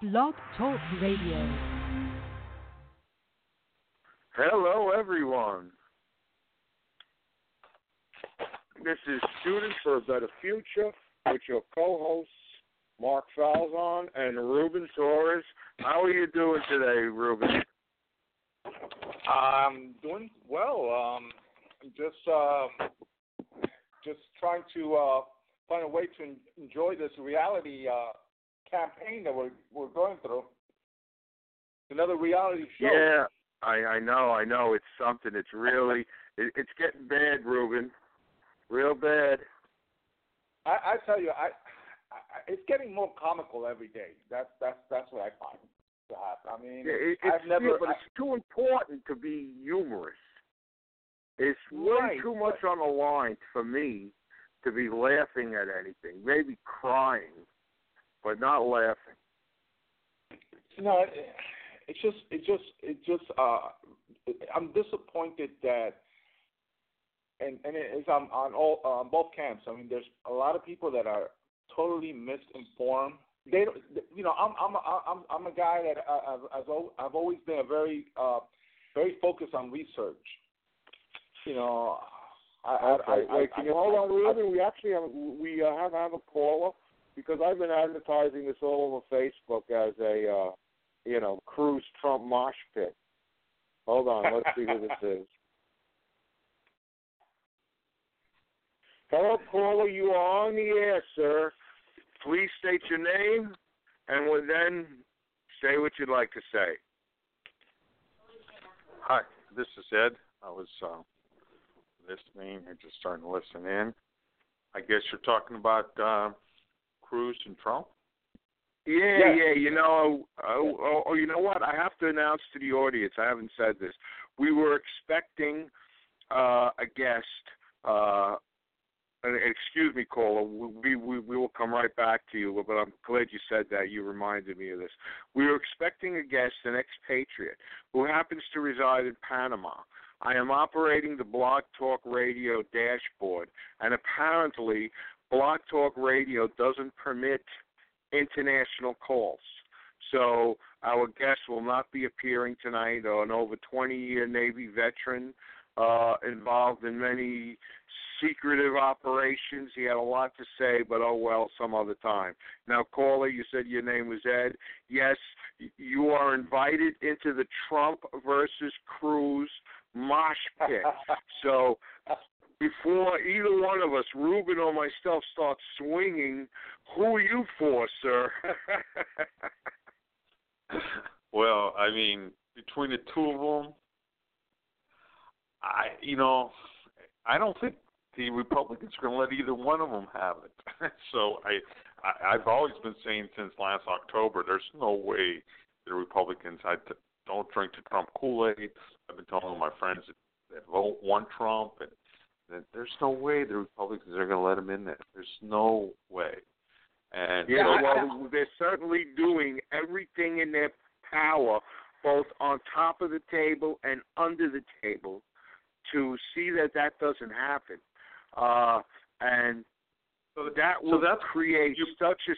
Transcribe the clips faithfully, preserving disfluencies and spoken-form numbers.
Blog Talk Radio. Hello, everyone. This is Students for a Better Future with your co-hosts, Mark Falzon and Ruben Torres. How are you doing today, Ruben? I'm doing well. Um, just, um, just trying to uh, find a way to enjoy this reality uh campaign that we're, we're going through. Another reality show. Yeah, I, I know, I know. It's something. It's really, it, it's getting bad, Ruben. Real bad. I, I tell you, I, I, it's getting more comical every day. That's that's that's what I find to happen. I mean, yeah, it, it's I've never. True, but I, it's too important to be humorous. It's way right, too much but, on the line for me to be laughing at anything. Maybe crying. But not laughing. No, it, it's just, it just, it just. Uh, I'm disappointed that, and and it's on on all on both camps. I mean, there's a lot of people that are totally misinformed. They, you know, I'm I'm a, I'm I'm a guy that I've I've always been a very uh, very focused on research. You know, I, okay. I, I, Wait, I, I, I hold on, Ruben. I, we actually have we uh, have have a caller. Because I've been advertising this all over Facebook as a, uh, you know, Cruz Trump mosh pit. Hold on, let's see who this is. Hello, caller, you are on the air, sir. Please state your name, and we'll then say what you'd like to say. Hi, this is Ed. I was uh, listening, I just started to listen in. I guess you're talking about... Uh, Cruz and Trump? Yeah, yeah, yeah. You know, oh, oh, oh, you know what? I have to announce to the audience, I haven't said this. We were expecting uh, a guest, uh, an, excuse me, caller. We, we, we will come right back to you, but I'm glad you said that. You reminded me of this. We were expecting a guest, an expatriate, who happens to reside in Panama. I am operating the Blog Talk Radio dashboard, and apparently Blog Talk Radio doesn't permit international calls. So our guest will not be appearing tonight, an over twenty-year Navy veteran uh, involved in many secretive operations. He had a lot to say, but oh well, some other time. Now, caller, you said your name was Ed. Yes, you are invited into the Trump versus Cruz mosh pit. So... before either one of us, Ruben or myself, starts swinging, who are you for, sir? Well, I mean, between the two of them, I, you know, I don't think the Republicans are going to let either one of them have it. So I, I, I've always been saying since last October, there's no way the Republicans, I t- don't drink the Trump Kool-Aid. I've been telling my friends that, that vote one Trump and there's no way the Republicans are going to let him in there. There's no way. And yeah, so, well, they're certainly doing everything in their power, both on top of the table and under the table, to see that that doesn't happen. Uh, and so that will so create you, such a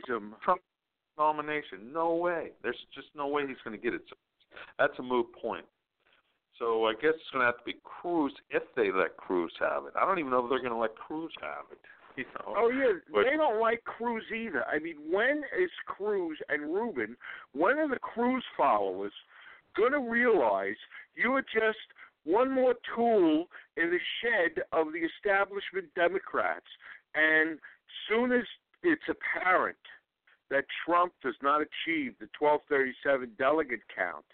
schism. Trump nomination, no way. There's just no way he's going to get it. That's a moot point. So I guess it's going to have to be Cruz if they let Cruz have it. I don't even know if they're going to let Cruz have it. You know? Oh, yeah. But they don't like Cruz either. I mean, when is Cruz and Ruben, when are the Cruz followers going to realize you are just one more tool in the shed of the establishment Democrats? And soon as it's apparent that Trump does not achieve the twelve thirty-seven delegate count,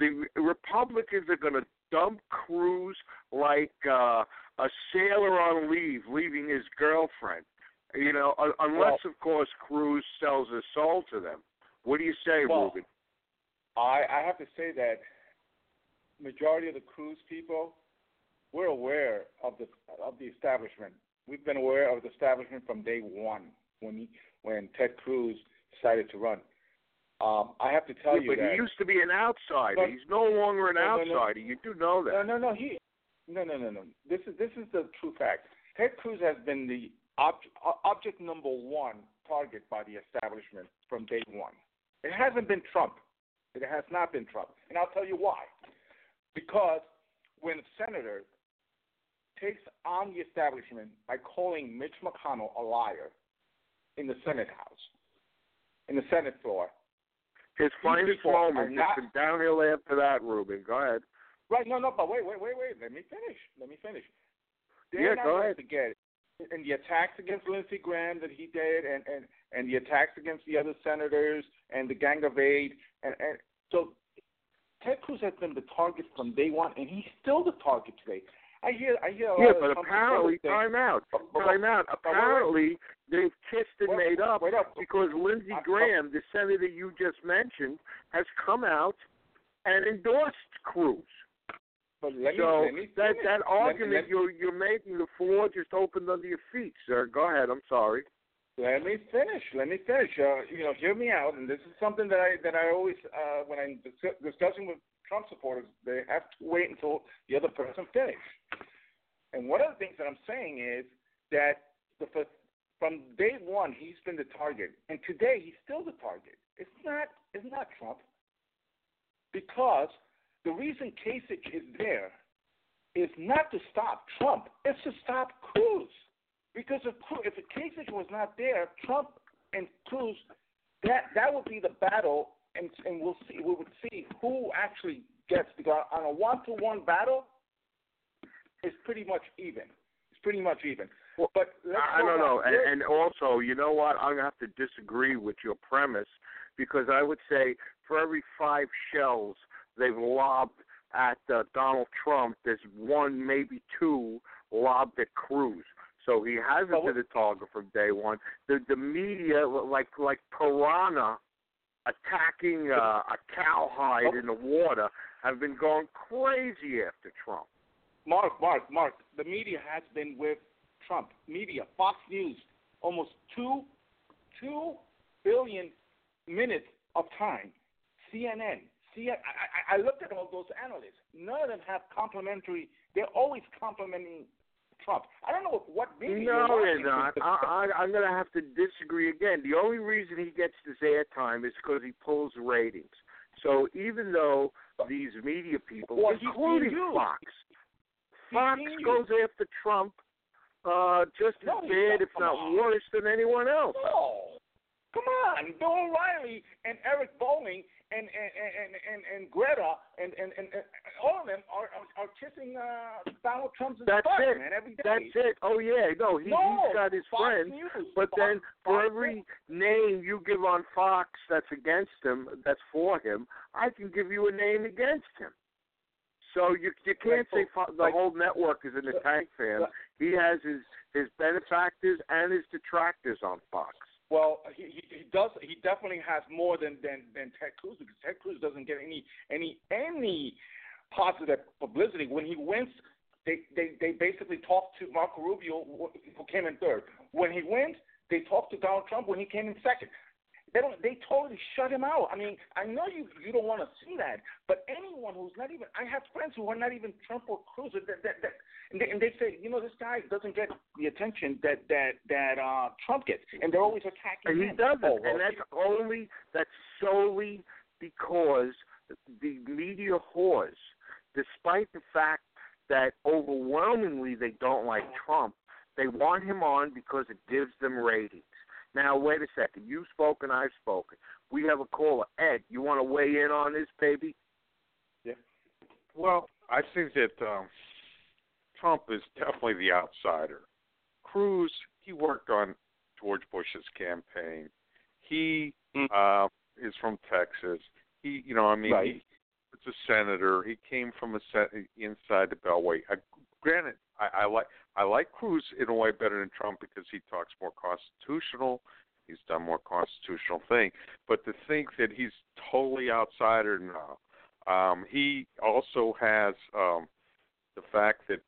the Republicans are going to dump Cruz like uh, a sailor on leave, leaving his girlfriend. You know, unless, well, of course, Cruz sells his soul to them. What do you say, well, Ruben? I, I have to say that majority of the Cruz people, we're aware of the of the establishment. We've been aware of the establishment from day one when he, when Ted Cruz decided to run. Um, I have to tell yeah, you but that. But he used to be an outsider. But he's no longer an no, outsider. No, no. You do know that. No, no, no. He, no, no, no, no. This is this is the true fact. Ted Cruz has been the ob- object number one target by the establishment from day one. It hasn't been Trump. It has not been Trump. And I'll tell you why. Because when a senator takes on the establishment by calling Mitch McConnell a liar in the Senate House, in the Senate floor, his finest moment has been downhill after that, Ruben. Go ahead. Right, no, no, but wait, wait, wait, wait. Let me finish. Let me finish. They're yeah, not go ahead. To get it. And the attacks against Lindsey Graham that he did, and, and, and the attacks against the other senators, and the Gang of Eight, and, and so Ted Cruz has been the target from day one, and he's still the target today. I hear, I hear. Yeah, but apparently, time out, time out. Apparently, they've kissed and made up because Lindsey Graham, the senator you just mentioned, has come out and endorsed Cruz. So that that argument you're you're making, the floor just opened under your feet, sir. Go ahead. I'm sorry. Let me finish. Let me finish. Uh, you know, hear me out. And this is something that I that I always uh, when I'm dis- discussing with Trump supporters, they have to wait until the other person finishes. And one of the things that I'm saying is that the, from day one he's been the target, and today he's still the target. It's not it's not Trump, because the reason Kasich is there is not to stop Trump; it's to stop Cruz. Because if, if Kasich was not there, Trump and Cruz, that that would be the battle. And, and we'll see. We would see who actually gets the guy on a one-to-one battle. It's pretty much even. It's pretty much even. Well, but I don't know. And, and also, you know what? I'm gonna have to disagree with your premise, because I would say for every five shells they've lobbed at uh, Donald Trump, there's one, maybe two, lobbed at Cruz. So he hasn't been the target from day one. The the media, like like piranha. attacking uh, a cowhide in the water, have been going crazy after Trump. Mark, Mark, Mark, the media has been with Trump. Media, Fox News, almost two, two billion minutes of time. C N N, C N N. I, I, I looked at all those analysts. None of them have complimentary. They're always complimenting Trump. I don't know what media. No, they're not. I, I, I'm going to have to disagree again. The only reason he gets this airtime is because he pulls ratings. So even though these media people, well, including Fox, Fox goes after Trump uh, just as no, bad, if not on. worse, than anyone else. No. Come on. Bill O'Reilly and Eric Bolling and and, and, and, and Greta and, and, and, and all of them are are, are kissing uh, Donald Trump's butt, man, every day. That's it. Oh, yeah. No, he, no, he's got his Fox friends. News. But Fox, then for Fox every News. name you give on Fox that's against him, that's for him, I can give you a name against him. So you you can't like, say Fox, the like, whole network is in the tank for him. He has his, his benefactors and his detractors on Fox. Well, he, he he does. He definitely has more than, than, than Ted Cruz, because Ted Cruz doesn't get any any any positive publicity. When he wins, they, they, they basically talk to Marco Rubio, who came in third. When he wins, they talk to Donald Trump, when he came in second. They don't. They totally shut him out. I mean, I know you, you don't want to see that, but anyone who's not even, I have friends who are not even Trump or Cruz, that, that, that, and, they, and they say, you know, this guy doesn't get the attention that that that uh, Trump gets, and they're always attacking and him. He doesn't, oh, well, and that's only that's solely because the media whores, despite the fact that overwhelmingly they don't like Trump, they want him on because it gives them ratings. Now, wait a second. You've spoken, I've spoken. We have a caller. Ed, you want to weigh in on this, baby? Yeah. Well, I think that um, Trump is definitely the outsider. Cruz, he worked on George Bush's campaign. He mm. uh, is from Texas. He, you know, I mean, right. he was a senator. He came from a sen- inside the Beltway. I, granted, I, I like I like Cruz in a way better than Trump, because he talks more constitutional. He's done more constitutional thing. But to think that he's totally outsider now, um, he also has um, the fact that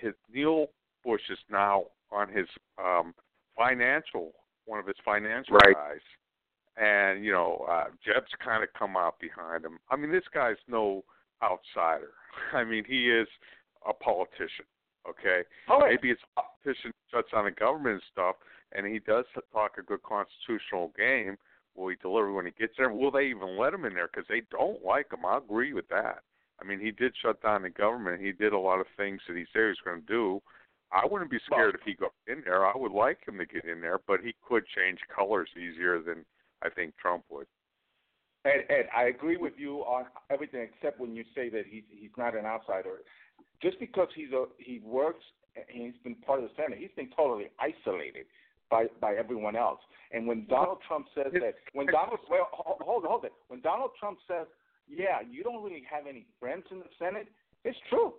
his Neil Bush is now on his um, financial, one of his financial right. guys, and you know uh, Jeb's kind of come out behind him. I mean, this guy's no outsider. I mean, he is a politician. Okay, right. Maybe it's a politician shuts on the government and stuff, and he does talk a good constitutional game, Will he deliver when he gets there? Will they even let him in there? Because they don't like him. I agree with that. I mean, he did shut down the government. He did a lot of things that he said he was going to do. I wouldn't be scared if he got in there. I would like him to get in there, but he could change colors easier than I think Trump would. Ed, Ed, I agree with you on everything except when you say that he's he's not an outsider. Just because he's a he works and he's been part of the Senate, he's been totally isolated by, by everyone else. And when Donald Trump says that, when Donald well, hold hold it, when Donald Trump says, yeah, you don't really have any friends in the Senate, it's true.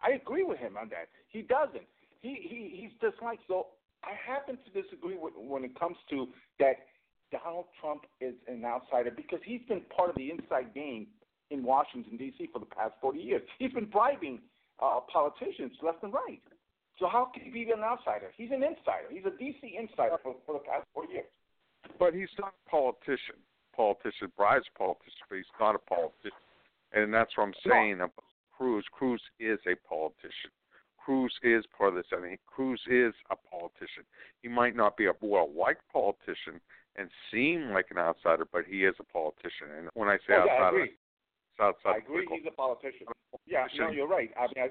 I agree with him on that. He doesn't. He he he's disliked. So I happen to disagree with when it comes to that. Donald Trump is an outsider because he's been part of the inside game in Washington, D C for the past forty years. He's been bribing uh, politicians left and right. So how can he be an outsider? He's an insider. He's a D C insider for, for the past forty years. But he's not a politician. Politician bribes politicians, but he's not a politician. And that's what I'm saying no. about Cruz. Cruz is a politician. Cruz is part of this. I mean, Cruz is a politician. He might not be a well-liked politician and seem like an outsider, but he is a politician. And when I say oh, yeah, outsider, I agree, it's outside I agree he's a politician. Yeah, no, you're right. I mean, I,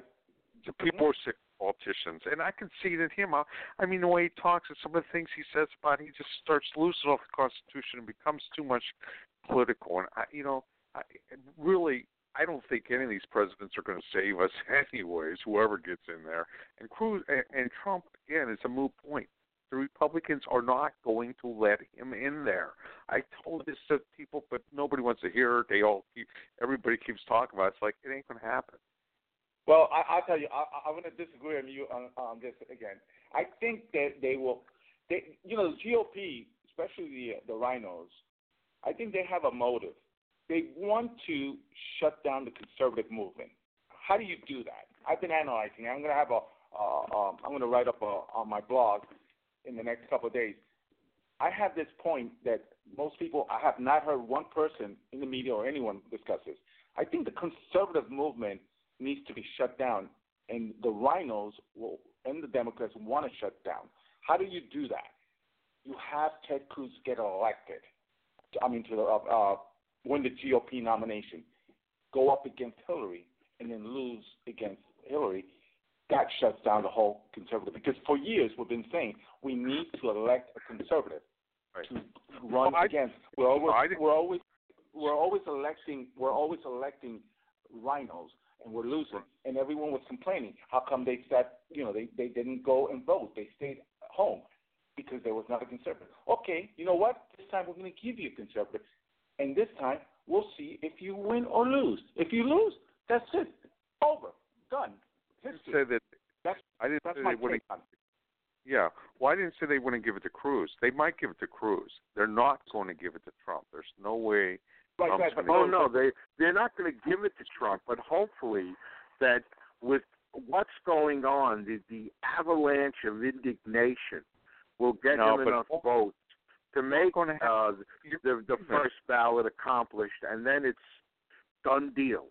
the people are sick of politicians, and I can see that him. I, I mean, the way he talks and some of the things he says about it, he just starts losing off the Constitution and becomes too much political. And, I, you know, I, really, I don't think any of these presidents are going to save us anyways, whoever gets in there. And Cruz and, and Trump, again, is a moot point. The Republicans are not going to let him in there. I told this to people, but nobody wants to hear it. They all keep, everybody keeps talking about it. It's like, it ain't going to happen. Well, I, I'll tell you, I, I'm going to disagree with you on, on this again. I think that they will, they, you know, the G O P, especially the, the rhinos, I think they have a motive. They want to shut down the conservative movement. How do you do that? I've been analyzing. I'm going to have a, uh, um, I'm going to write up a, on my blog in the next couple of days. I have this point that most people, I have not heard one person in the media or anyone discuss this. I think the conservative movement needs to be shut down, and the rhinos will, and the Democrats want to shut down. How do you do that? You have Ted Cruz get elected, I mean, to the, uh, win the G O P nomination, go up against Hillary, and then lose against Hillary. That shuts down the whole conservative. Because for years we've been saying we need to elect a conservative right. to run well, against. We're always, we're always we're always electing we're always electing rhinos, and we're losing. Right. And everyone was complaining. How come they sat? You know, they, they didn't go and vote. They stayed home because there was not a conservative. Okay, you know what? This time we're going to give you a conservative, and this time we'll see if you win or lose. If you lose, that's it. Over. Done. History. Say that that's, I didn't that's say they wouldn't. Yeah, well, I didn't say they wouldn't give it to Cruz. They might give it to Cruz. They're not going to give it to Trump. There's no way. Right, right, but oh no, they they're not going to give it to Trump. But hopefully, that with what's going on, the, the avalanche of indignation will get no, them enough votes to make uh, the the first ballot accomplished, and then it's done deal.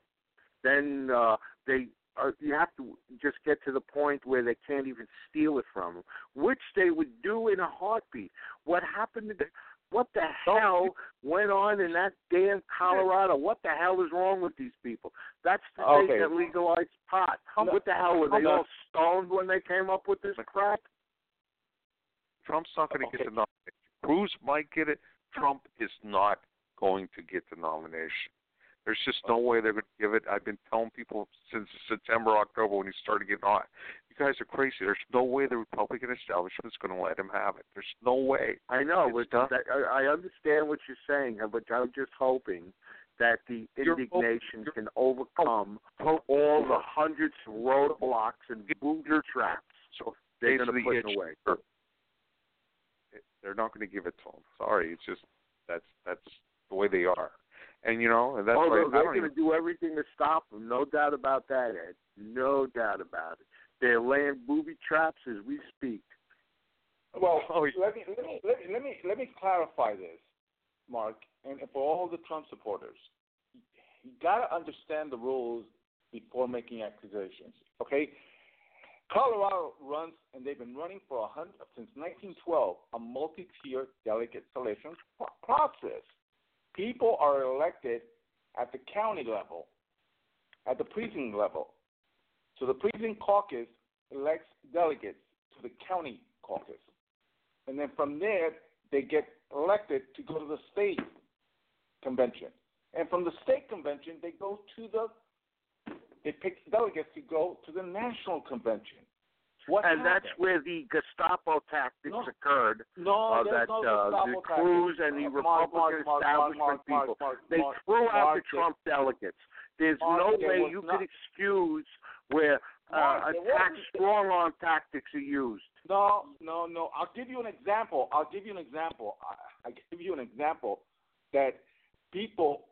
Then uh, they. Uh, you have to just get to the point where they can't even steal it from them, which they would do in a heartbeat. What happened to the, what the hell went on in that damn Colorado? What the hell is wrong with these people? That's the state okay. that legalized pot. What the hell, were they all stoned when they came up with this crap? Trump's not going to okay. get the nomination. Cruz might get it. Trump is not going to get the nomination. There's just no way they're going to give it. I've been telling people since September, October, when he started getting on, you guys are crazy. There's no way the Republican establishment's going to let him have it. There's no way. I know. But that, I understand what you're saying, but I'm just hoping that the you're indignation hoping, can overcome hope, all the hundreds of roadblocks and booger traps so they're going to put the away. Sure. They're not going to give it to him. Sorry. It's just that's that's the way they are. And, you know, and that's oh, right. no, they're going to do everything to stop them. No doubt about that, Ed. No doubt about it. They're laying booby traps as we speak. Well, oh, yeah. let, me, let, me, let, me, let me let me clarify this, Mark, and for all the Trump supporters. You got to understand the rules before making accusations, okay? Colorado runs, and they've been running for one hundred since nineteen twelve, a multi-tier delegate selection process. People are elected at the county level, at the precinct level. So the precinct caucus elects delegates to the county caucus. And then from there, they get elected to go to the state convention. And from the state convention, they go to the They picked delegates to go to the national convention. What and happened? That's where the Gestapo tactics no, occurred. No, uh, that no uh, the Cruz and the Mark, Republican Mark, establishment Mark, Mark, people. Mark, they Mark, threw Mark, out Mark, the Trump Mark, delegates. There's Mark, no way you not, could excuse where Mark, uh, attack strong-arm tactics are used. No, no, no. I'll give you an example. I'll give you an example. I, I'll give you an example that people,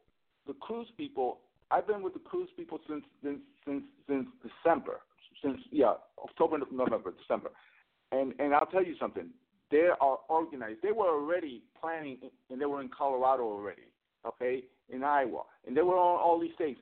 the Cruz people, I've been with the Cruz people since since since, since December, since yeah October, November, December, and and I'll tell you something. They are organized. They were already planning, and they were in Colorado already, okay, in Iowa, and they were on all these things.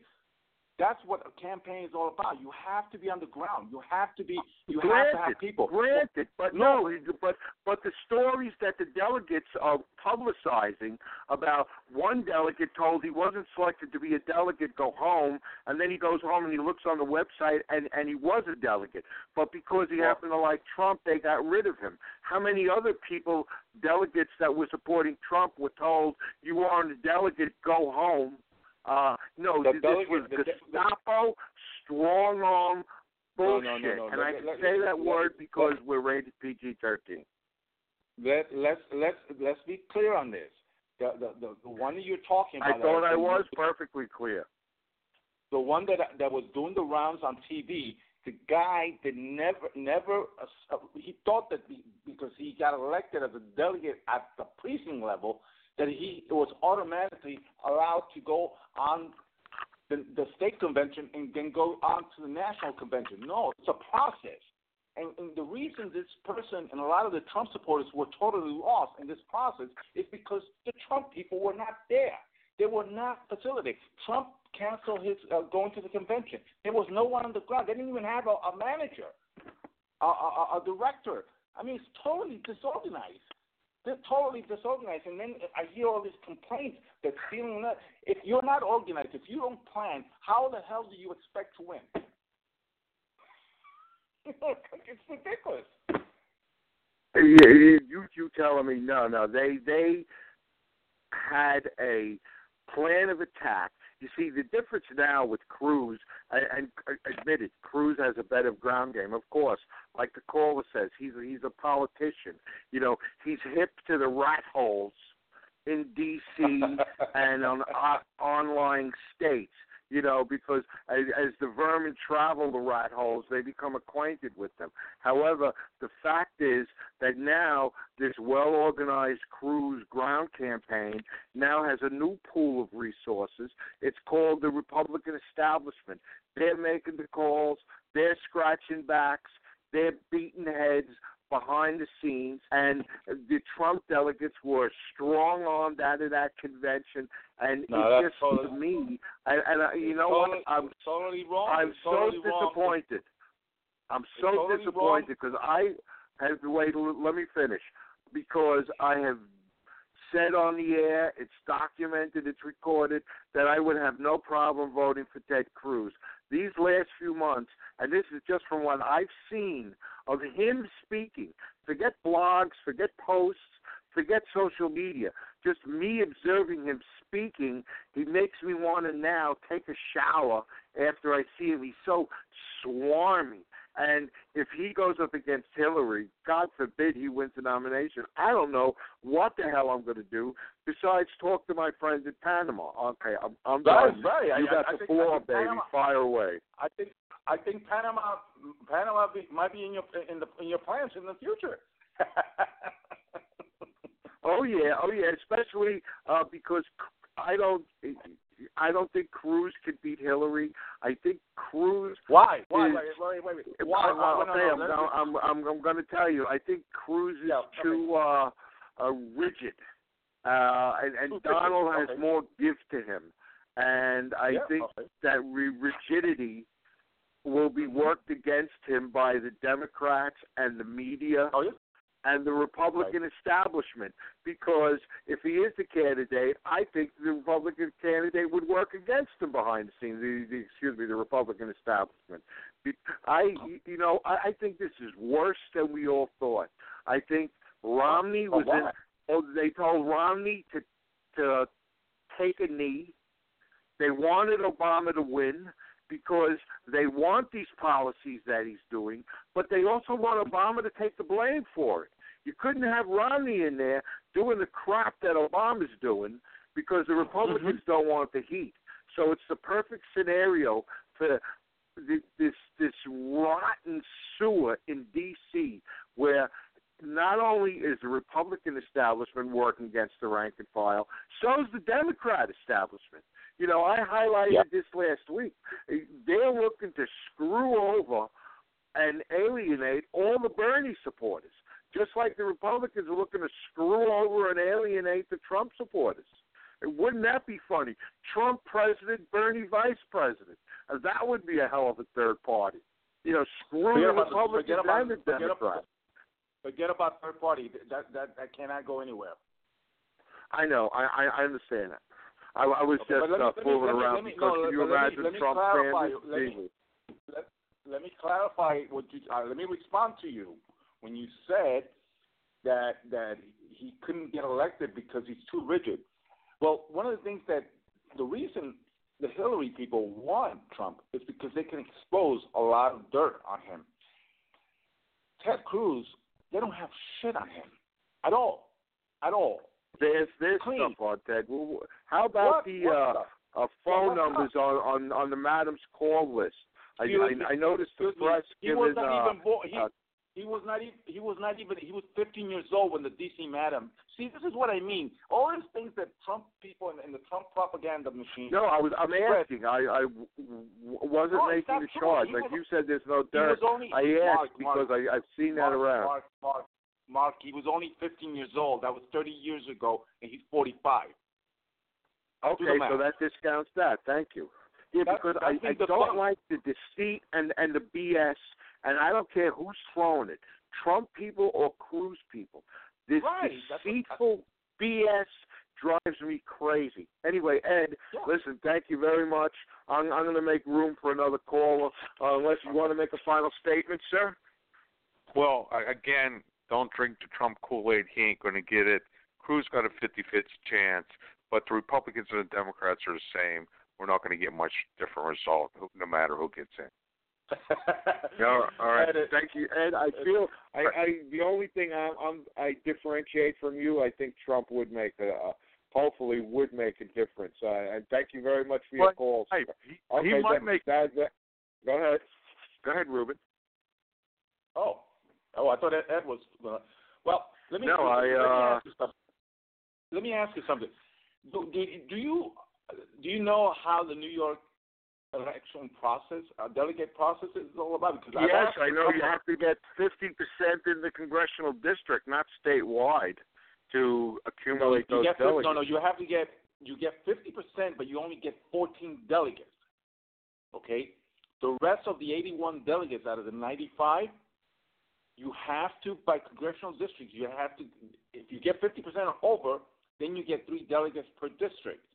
That's what a campaign is all about. You have to be on the ground. You have to be. You granted, have to have people. Granted, but no, but but the stories that the delegates are publicizing about one delegate told he wasn't selected to be a delegate, go home, and then he goes home and he looks on the website and, and he was a delegate, but because he well, happened to like Trump, they got rid of him. How many other people, delegates that were supporting Trump, were told you aren't a delegate, go home? Uh, no, the this delegate, was the Gestapo, de- strong-arm bullshit. No, no, no, no. And let, I can let, say let, that let, word because let, we're rated P G thirteen. Let, let's, let's, let's be clear on this. The, the, the, the one that you're talking about. I thought I was perfectly clear. The one that that was doing the rounds on T V, the guy that never, never uh, he thought that because he got elected as a delegate at the precinct level, that he was automatically allowed to go on the, the state convention and then go on to the national convention. No, it's a process. And, and the reason this person and a lot of the Trump supporters were totally lost in this process is because the Trump people were not there. They were not facilitating. Trump canceled his uh, going to the convention. There was no one on the ground. They didn't even have a, a manager, a, a, a director. I mean, it's totally disorganized. They're totally disorganized, and then I hear all these complaints that stealing. If you're not organized, if you don't plan, how the hell do you expect to win? It's ridiculous. You, you, you telling me no, no? They they had a plan of attack. You see, the difference now with Cruz, and admit it, Cruz has a better ground game, of course. Like the caller says, he's a, he's a politician. You know, he's hip to the rat holes in D C and on uh, online states, you know, because as, as the vermin travel the rat holes, they become acquainted with them. However, the fact is that now this well-organized Cruz ground campaign now has a new pool of resources. It's called the Republican establishment. They're making the calls. They're scratching backs. They're beating heads behind the scenes, and the Trump delegates were strong-armed out of that convention, and no, it just totally, to me, and, and I, you know totally, what, I'm totally wrong. I'm it's so totally disappointed. Wrong. I'm so totally disappointed because I have to wait. Let me finish because I have said on the air, it's documented, it's recorded, that I would have no problem voting for Ted Cruz. These last few months, and this is just from what I've seen of him speaking, forget blogs, forget posts, forget social media, just me observing him speaking, he makes me want to now take a shower after I see him. He's so swarmy. And if he goes up against Hillary, God forbid he wins the nomination, I don't know what the hell I'm going to do besides talk to my friends in Panama. Okay, I'm, I'm done. Right. You I, got I, the I floor, think, baby. Panama, fire away. I think I think Panama Panama be, might be in your in the in your plans in the future. Oh yeah, oh yeah, especially uh, because I don't. I don't think Cruz could beat Hillary. I think Cruz. Why? Is, why? Wait, wait, wait, wait. Why? Why? I'll say, no, no, I'm, I'm, I'm going to tell you. I think Cruz is yeah, too okay. uh, uh, rigid, uh, and, and Donald okay. has more give to him. And I yeah, think okay. that re- rigidity will be worked against him by the Democrats and the media oh, yeah. and the Republican right. establishment. Because if he is the candidate, I think the Republican candidate would work against him behind the scenes, the, the, excuse me, the Republican establishment. I, you know, I, I think this is worse than we all thought. I think Romney was in – oh, they told Romney to to take a knee. They wanted Obama to win because they want these policies that he's doing, but they also want Obama to take the blame for it. You couldn't have Romney in there doing the crap that Obama's doing because the Republicans mm-hmm. don't want the heat. So it's the perfect scenario for this this rotten sewer in D C where – not only is the Republican establishment working against the rank and file, so is the Democrat establishment. You know, I highlighted yep. this last week. They're looking to screw over and alienate all the Bernie supporters, just like the Republicans are looking to screw over and alienate the Trump supporters. Wouldn't that be funny? Trump president, Bernie vice president. That would be a hell of a third party. You know, screw the Republicans and the Democrats. Forget about third party. That that, that cannot go anywhere. I know. I, I understand that. I, I was okay, just me, uh, fooling me, around me, because no, can you imagine me, Trump fans? Let me, let, let me clarify what you. Uh, let me respond to you when you said that that he couldn't get elected because he's too rigid. Well, one of the things that the reason the Hillary people want Trump is because they can expose a lot of dirt on him. Ted Cruz. They don't have shit on him at all, at all. There's there's Clean. stuff on Ted. How about what, the what uh, uh, phone what numbers on, on, on the madam's call list? I, I, I noticed the press he given. Was not uh, even born. He, uh, he was not even. He was not even. He was fifteen years old when the D C madam. See, this is what I mean. All these things that Trump people and, and the Trump propaganda machine. No, I was. I'm asking. I, I wasn't no, making the charge. Like was, you said, there's no dirt. Only, I asked Mark, because Mark, I, I've seen Mark, that around. Mark, Mark, Mark. He was only fifteen years old. That was thirty years ago, and he's forty-five. Okay, so that discounts that. Thank you. Yeah, that, because I, I don't fun. like the deceit and, and the B S. And I don't care who's throwing it, Trump people or Cruz people. This right. deceitful what, B S drives me crazy. Anyway, Ed, yeah. listen, thank you very much. I'm, I'm going to make room for another caller, uh, unless you want to make a final statement, sir. Well, again, don't drink the Trump Kool-Aid. He ain't going to get it. Cruz got a fifty-fifty chance, but the Republicans and the Democrats are the same. We're not going to get much different result, no matter who gets in. No, all right. Ed, thank you, Ed. I feel I, I the only thing I'm, I'm I differentiate from you. I think Trump would make a uh, hopefully would make a difference. Uh, and thank you very much for your but, call. Hey, he, okay, he might that, make. That, that, go ahead. Go ahead, Ruben. Oh, oh, I thought Ed, Ed was. Uh, well, let me. No, I. Let, uh, me ask you something. let me ask you something. Do, do, do you do you know how the New York election process, uh, delegate process is all about? Because yes, I know you have to get fifty percent in the congressional district, not statewide, to accumulate no, those get, delegates. No, no, you have to get you get fifty percent, but you only get fourteen delegates. Okay, the rest of the eighty-one delegates out of the ninety-five, you have to by congressional districts. You have to if you get fifty percent or over, then you get three delegates per district.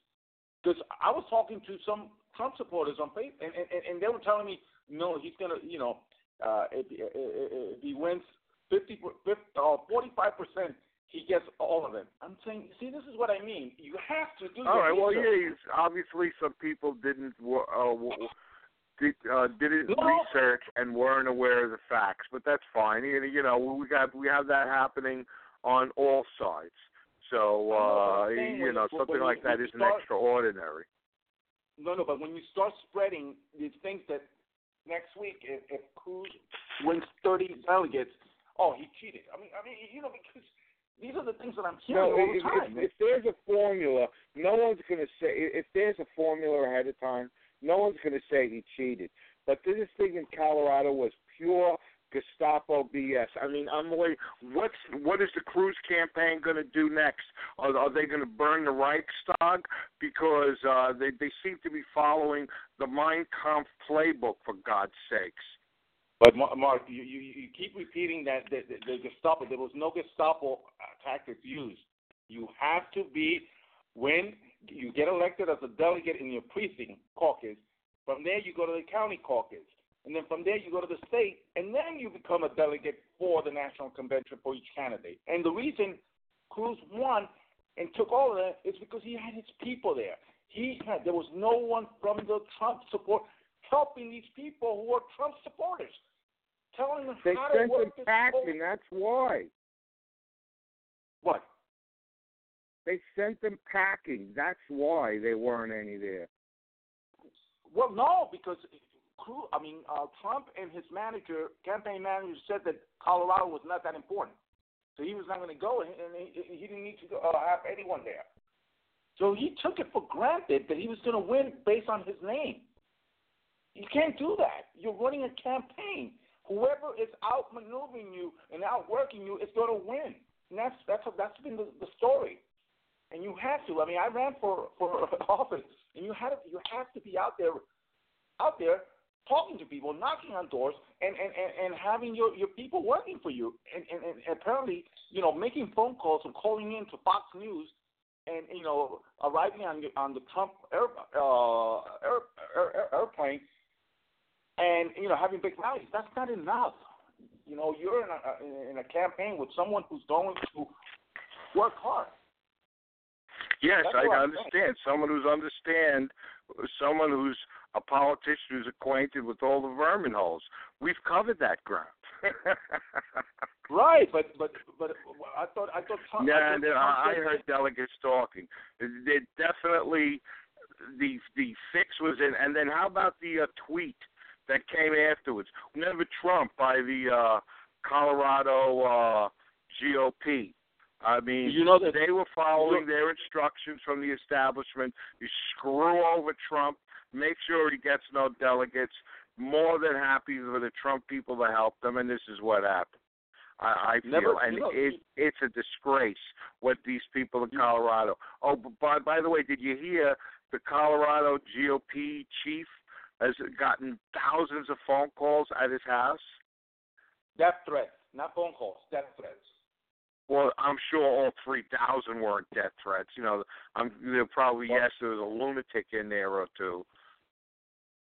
Because I was talking to some Trump supporters on Facebook, and, and, and they were telling me, no, he's going to, you know, uh, if, if, if he wins fifty, fifty, uh, forty-five percent, he gets all of it. I'm saying, see, this is what I mean. You have to do all this. All right, well, yeah, he's, obviously some people didn't uh, did, uh, didn't no. research and weren't aware of the facts, but that's fine. You, you know, we got we have that happening on all sides. So, uh, you when, know, something when, like when that isn't start, extraordinary. No, no, but when you start spreading these things that next week, if, if Cruz wins thirty delegates, oh, he cheated. I mean, I mean, you know, because these are the things that I'm hearing no, all the if, time. If, if there's a formula, no one's going to say, if there's a formula ahead of time, no one's going to say he cheated. But this thing in Colorado was pure Gestapo B S. yes. I mean, I'm like, what's what is the Cruz campaign going to do next? Are, are they going to burn the Reichstag? Because uh, they they seem to be following the Mein Kampf playbook, for God's sakes. But Mark, you, you, you keep repeating that the, the, the Gestapo. There was no Gestapo tactics used. You have to be when you get elected as a delegate in your precinct caucus. From there, you go to the county caucus. And then from there, you go to the state, and then you become a delegate for the national convention for each candidate. And the reason Cruz won and took all of that is because he had his people there. He had, there was no one from the Trump support helping these people who are Trump supporters, telling them they how to work this vote. They sent them packing, that's why. What? They sent them packing, that's why they weren't any there. Well, no, because... I mean, uh, Trump and his manager, campaign manager, said that Colorado was not that important. So he was not going to go, and he, he didn't need to go, uh, have anyone there. So he took it for granted that he was going to win based on his name. You can't do that. You're running a campaign. Whoever is outmaneuvering you and outworking you is going to win. And that's, that's, that's been the, the story. And you have to. I mean, I ran for, for office, and you, had, you have to be out there, out there, talking to people, knocking on doors, and, and, and, and having your, your people working for you. And, and, and apparently, you know, making phone calls and calling in to Fox News and, you know, arriving on, on the Trump air, uh, air, air, air, airplane and, you know, having big rallies. That's not enough. You know, you're in a, in a campaign with someone who's going to work hard. Yes, I, I understand. Someone who's understand, someone who's a politician who's acquainted with all the vermin holes. We've covered that ground. Right, but but but I thought I thought. Tom, nah, I, thought no, I heard delegates talking. They definitely the the fix was in. And then how about the uh, tweet that came afterwards? Never Trump by the uh, Colorado uh, G O P. I mean, you know that they were following their instructions from the establishment. You screw over Trump, make sure he gets no delegates. More than happy for the Trump people to help them, and this is what happened. I, I feel, Never, and you know, it, it's a disgrace what these people in Colorado. Oh, but by, by the way, did you hear the Colorado G O P chief has gotten thousands of phone calls at his house? Death threats, not phone calls, death threats. Well, I'm sure all three thousand weren't death threats. You know, I'm, they're probably, well, yes, there was a lunatic in there or two.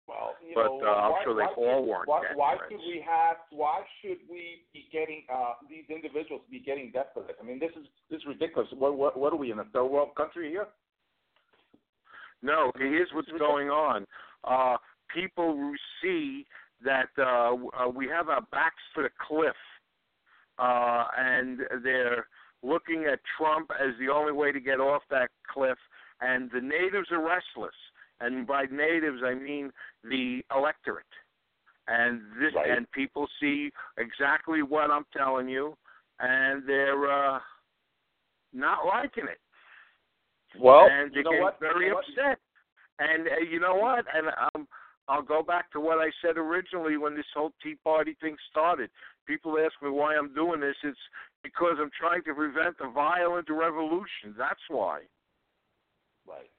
Well, you but, know, uh, why, I'm sure they all should, weren't why, death why threats. Should we have, why should we be getting, uh, these individuals be getting death threats? I mean, this is this is ridiculous. What, what, what are we, in a third world country here? No, here's what's going on. Uh, people see that uh, we have our backs to the cliff. Uh, and they're looking at Trump as the only way to get off that cliff. And the natives are restless. And by natives, I mean the electorate. And this, right. And people see exactly what I'm telling you, and they're uh, not liking it. Well, and they you know get what? very you know upset. What? And uh, you know what? And um, I'll go back to what I said originally when this whole Tea Party thing started. People ask me why I'm doing this. It's because I'm trying to prevent a violent revolution. That's why. Right,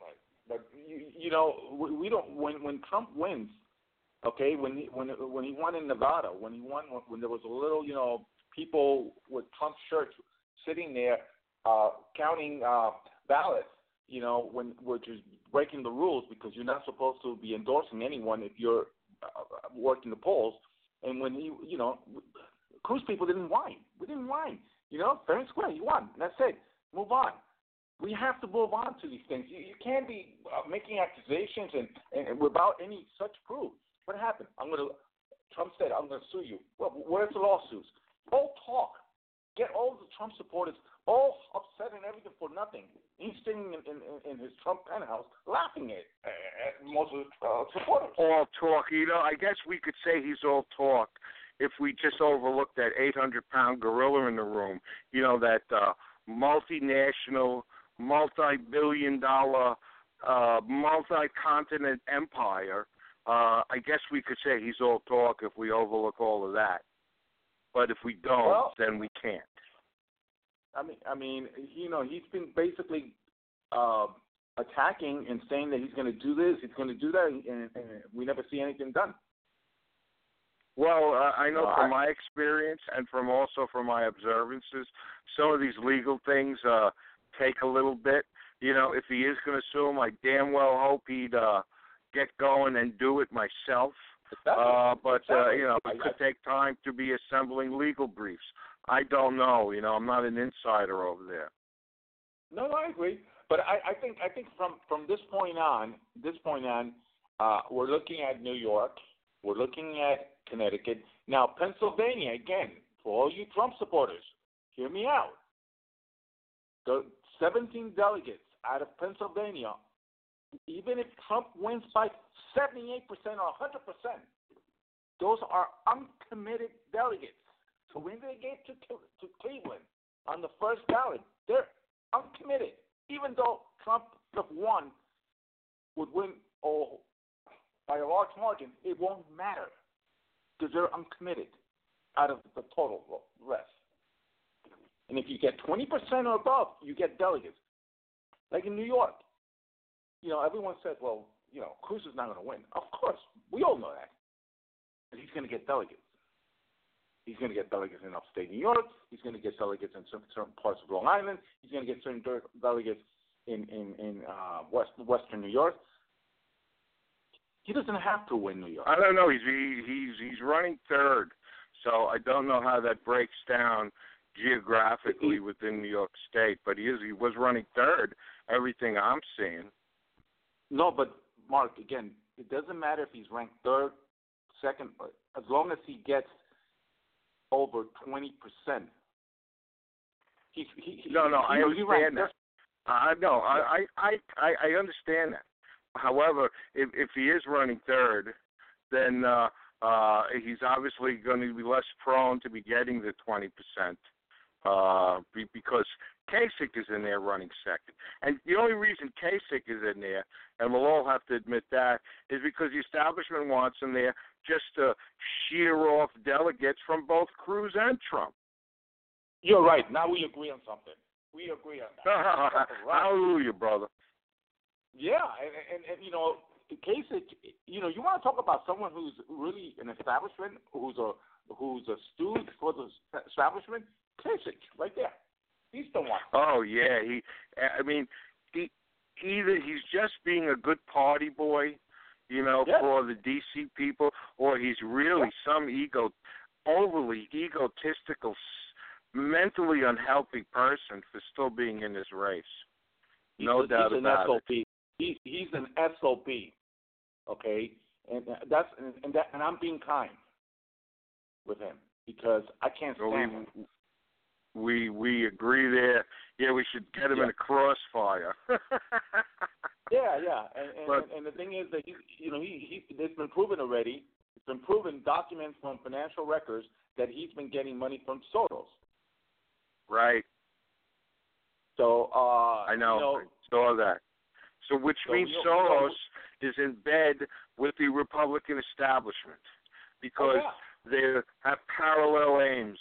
right. But you, you know, we don't. When when Trump wins, okay, when he, when when he won in Nevada, when he won, when there was a little, you know, people with Trump shirts sitting there uh, counting uh, ballots, you know, when which is breaking the rules because you're not supposed to be endorsing anyone if you're uh, working the polls. And when he, you know, Cruz people didn't whine. We didn't whine. You know, fair and square, you won. That's it. Move on. We have to move on to these things. You, you can't be uh, making accusations and, and without any such proof. What happened? I'm gonna. Trump said, I'm going to sue you. Well, where's the lawsuits? All talk. Get all the Trump supporters all upset and everything for nothing. He's sitting in, in, in his Trump penthouse laughing at, at most of the uh, supporters. All talk. You know, I guess we could say he's all talk if we just overlook that eight hundred pound gorilla in the room, you know, that uh, multinational, multi-billion dollar, uh, multi-continent empire. Uh, I guess we could say he's all talk if we overlook all of that. But if we don't, well, then we can't. I mean, I mean, you know, he's been basically uh, attacking and saying that he's going to do this, he's going to do that, and, and we never see anything done. Well, uh, I know well, from I, my experience and from also from my observances, some of these legal things uh, take a little bit. You know, if he is going to sue him, I damn well hope he'd uh, get going and do it myself. Uh, but, uh, you know, it could take time to be assembling legal briefs. I don't know. You know, I'm not an insider over there. No, I agree. But I, I think I think from, from this point on, this point on, uh, we're looking at New York. We're looking at Connecticut. Now, Pennsylvania, again, for all you Trump supporters, hear me out. The seventeen delegates out of Pennsylvania, even if Trump wins by seventy-eight percent or one hundred percent, those are uncommitted delegates. So when they get to, to Cleveland on the first ballot, they're uncommitted, even though Trump won, would win oh, by a large margin. It won't matter because they're uncommitted out of the total rest. And if you get twenty percent or above, you get delegates. Like in New York, you know, everyone says, well, you know, Cruz is not going to win. Of course, we all know that. But he's going to get delegates. He's going to get delegates in upstate New York. He's going to get delegates in some, certain parts of Long Island. He's going to get certain delegates in, in, in uh, west, western New York. He doesn't have to win New York. I don't know. He's, he, he's, he's running third. So I don't know how that breaks down geographically within New York State, but he is he was running third, everything I'm seeing. No, but, Mark, again, it doesn't matter if he's ranked third, second, as long as he gets over twenty percent. He, he, he, no, no, I know, understand that. I know, I, I, I, I understand that. However, if, if he is running third, then uh, uh, he's obviously going to be less prone to be getting the twenty percent. Uh, because Kasich is in there running second. And the only reason Kasich is in there, and we'll all have to admit that, is because the establishment wants him there just to shear off delegates from both Cruz and Trump. You're right. Now we agree on something. We agree on that. Hallelujah, brother. Yeah, and, and, and, you know, Kasich, you know, you want to talk about someone who's really an establishment, who's a, who's a stooge for the establishment, Kasich, right there. He's the one. Oh, yeah. He, I mean, he, either he's just being a good party boy, you know, yes. for the D C people, or he's really some ego, overly egotistical, mentally unhealthy person for still being in this race. No he's, doubt he's about an S O B. It. He, he's an S O B, okay? And that's and, that, and I'm being kind with him because I can't stand him. So We we agree there. Yeah, we should get him yeah. in a crossfire. yeah, yeah. And, and, but, and the thing is that, he, you know, he, he it's been proven already. It's been proven, documents from financial records, that he's been getting money from Soros. Right. So, uh, I know. You know, I saw that. So, which so means Soros is in bed with the Republican establishment because oh, yeah. they have parallel aims.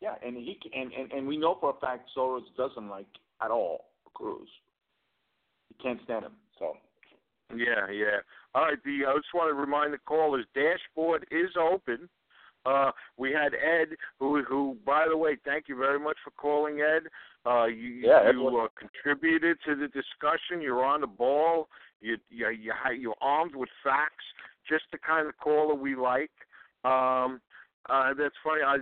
Yeah, and he and, and, and we know for a fact Soros doesn't like at all Cruz. He can't stand him. So. Yeah, yeah. All right. The I just want to remind the callers, dashboard is open. Uh, we had Ed, who who by the way, thank you very much for calling, Ed. Uh, you yeah, you uh, contributed to the discussion. You're on the ball. You you you you're armed with facts. Just the kind of caller we like. Um, uh, that's funny. I.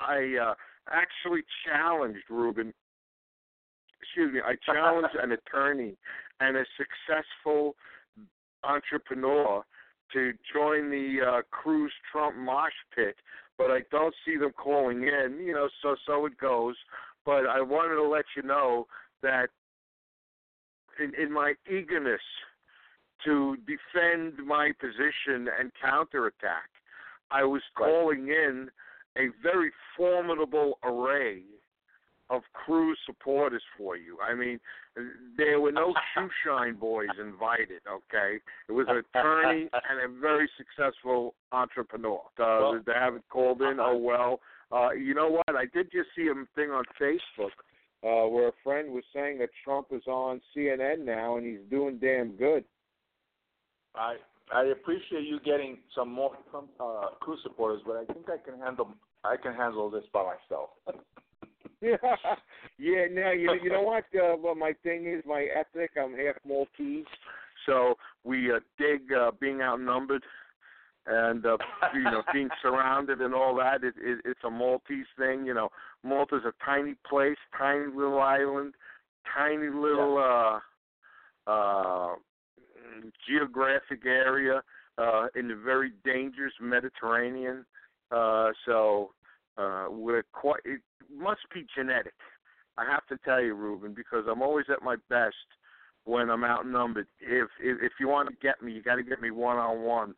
I uh, actually challenged Ruben, excuse me, I challenged an attorney and a successful entrepreneur to join the uh, Cruz-Trump mosh pit, but I don't see them calling in, you know, so, so it goes. But I wanted to let you know that in, in my eagerness to defend my position and counterattack, I was calling in a very formidable array of Cruz supporters for you. I mean, there were no shoeshine boys invited, okay? It was an attorney and a very successful entrepreneur. Uh, well, they haven't called in. Uh-huh. Oh, well. Uh, you know what? I did just see a thing on Facebook uh, where a friend was saying that Trump is on C N N now and he's doing damn good. I I appreciate you getting some more Trump, uh, Cruz supporters, but I think I can handle I can handle this by myself. Yeah, yeah. Now you you know what? Uh, well, my thing is my ethic. I'm half Maltese, so we uh, dig uh, being outnumbered and uh, you know being surrounded and all that. It, it, it's a Maltese thing. You know, Malta's a tiny place, tiny little island, tiny little yeah. uh, uh, geographic area uh, in the very dangerous Mediterranean. Uh, so. Uh, we're quite, it must be genetic. I have to tell you, Ruben, because I'm always at my best when I'm outnumbered. If if, if you want to get me, you got to get me one on one.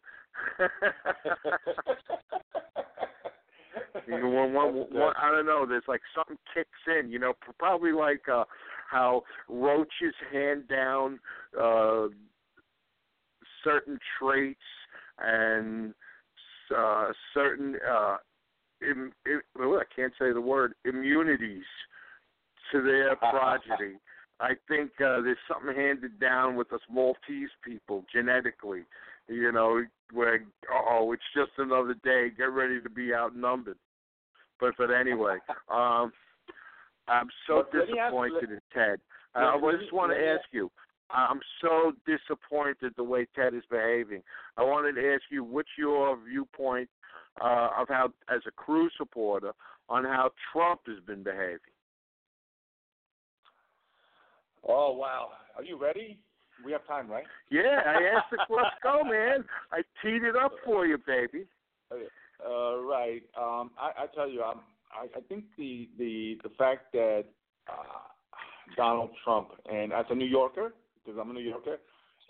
I don't know. There's like something kicks in, you know, probably like uh, how roaches hand down uh, certain traits and uh, certain. Uh, Im, im, well, I can't say the word, immunities to their progeny. I think uh, there's something handed down with us Maltese people genetically, you know, where, oh, it's just another day, get ready to be outnumbered. But but anyway, um, I'm so well, disappointed in Ted. Uh, well, I just want to ask you, I'm so disappointed the way Ted is behaving. I wanted to ask you, what's your viewpoint Uh, of how, as a Cruz supporter, on how Trump has been behaving? Oh, wow. Are you ready? We have time, right? Yeah, I asked the question. Go, man. I teed it up for you, baby. Okay. Uh, right. Um, I, I tell you, um, I, I think the, the, the fact that uh, Donald Trump, and as a New Yorker, because I'm a New Yorker,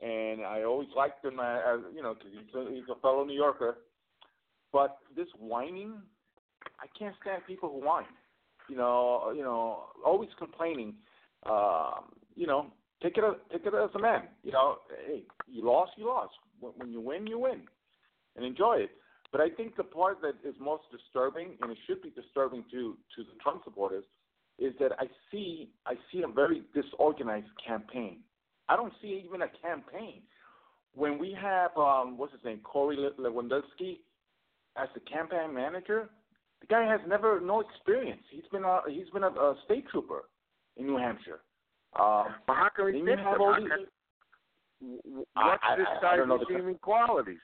and I always liked him, as, you know, because he's a, he's a fellow New Yorker. But this whining, I can't stand people who whine. You know, you know, always complaining. Um, you know, take it, take it as a man. You know, hey, you lost, you lost. When you win, you win, and enjoy it. But I think the part that is most disturbing, and it should be disturbing to to the Trump supporters, is that I see, I see a very disorganized campaign. I don't see even a campaign. When we have, um, what's his name, Corey Lewandowski. As the campaign manager, the guy has never no experience. He's been a he's been a, a state trooper in New Hampshire. Uh, but how can we fix all these? What's I, this I, guy's redeeming qualities?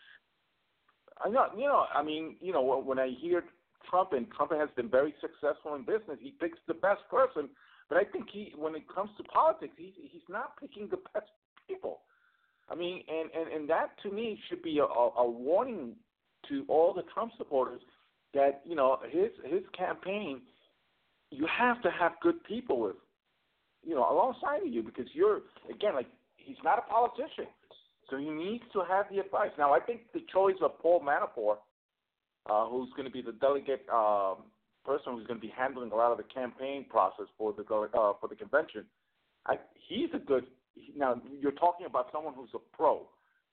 I know, you know. I mean, you know, when I hear Trump, and Trump has been very successful in business, he picks the best person. But I think he, when it comes to politics, he's he's not picking the best people. I mean, and, and, and that to me should be a, a, a warning to all the Trump supporters that, you know, his his campaign, you have to have good people with, you know, alongside of you, because you're, again, like, he's not a politician. So he needs to have the advice. Now, I think the choice of Paul Manafort, uh, who's going to be the delegate um, person who's going to be handling a lot of the campaign process for the uh, for the convention, I, he's a good, now you're talking about someone who's a pro.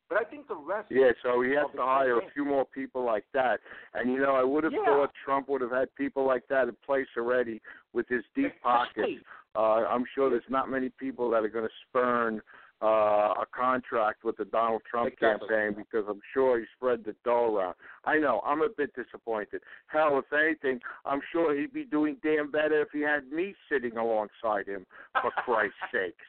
But I think the rest. Yeah, so he has to hire a few more people like that. And, you know, I would have yeah. thought Trump would have had people like that in place already with his deep pockets. Uh, I'm sure there's not many people that are going to spurn uh, a contract with the Donald Trump exactly. campaign, because I'm sure he spread the dough around. I know. I'm a bit disappointed. Hell, if anything, I'm sure he'd be doing damn better if he had me sitting alongside him, for Christ's sakes.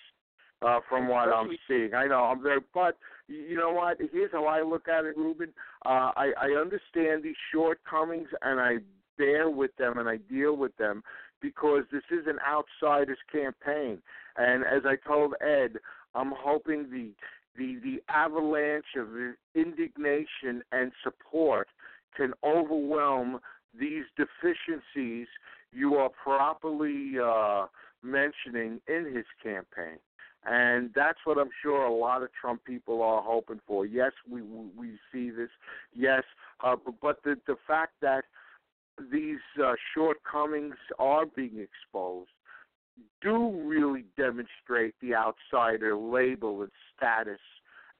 Uh, from what I'm seeing. I know I'm there, but you know what? Here's how I look at it, Ruben. Uh, I, I understand these shortcomings, and I bear with them, and I deal with them, because this is an outsider's campaign. And as I told Ed, I'm hoping the the, the avalanche of indignation and support can overwhelm these deficiencies you are properly uh, mentioning in his campaign. And that's what I'm sure a lot of Trump people are hoping for. Yes, we we see this. Yes, uh, but the, the fact that these uh, shortcomings are being exposed do really demonstrate the outsider label and status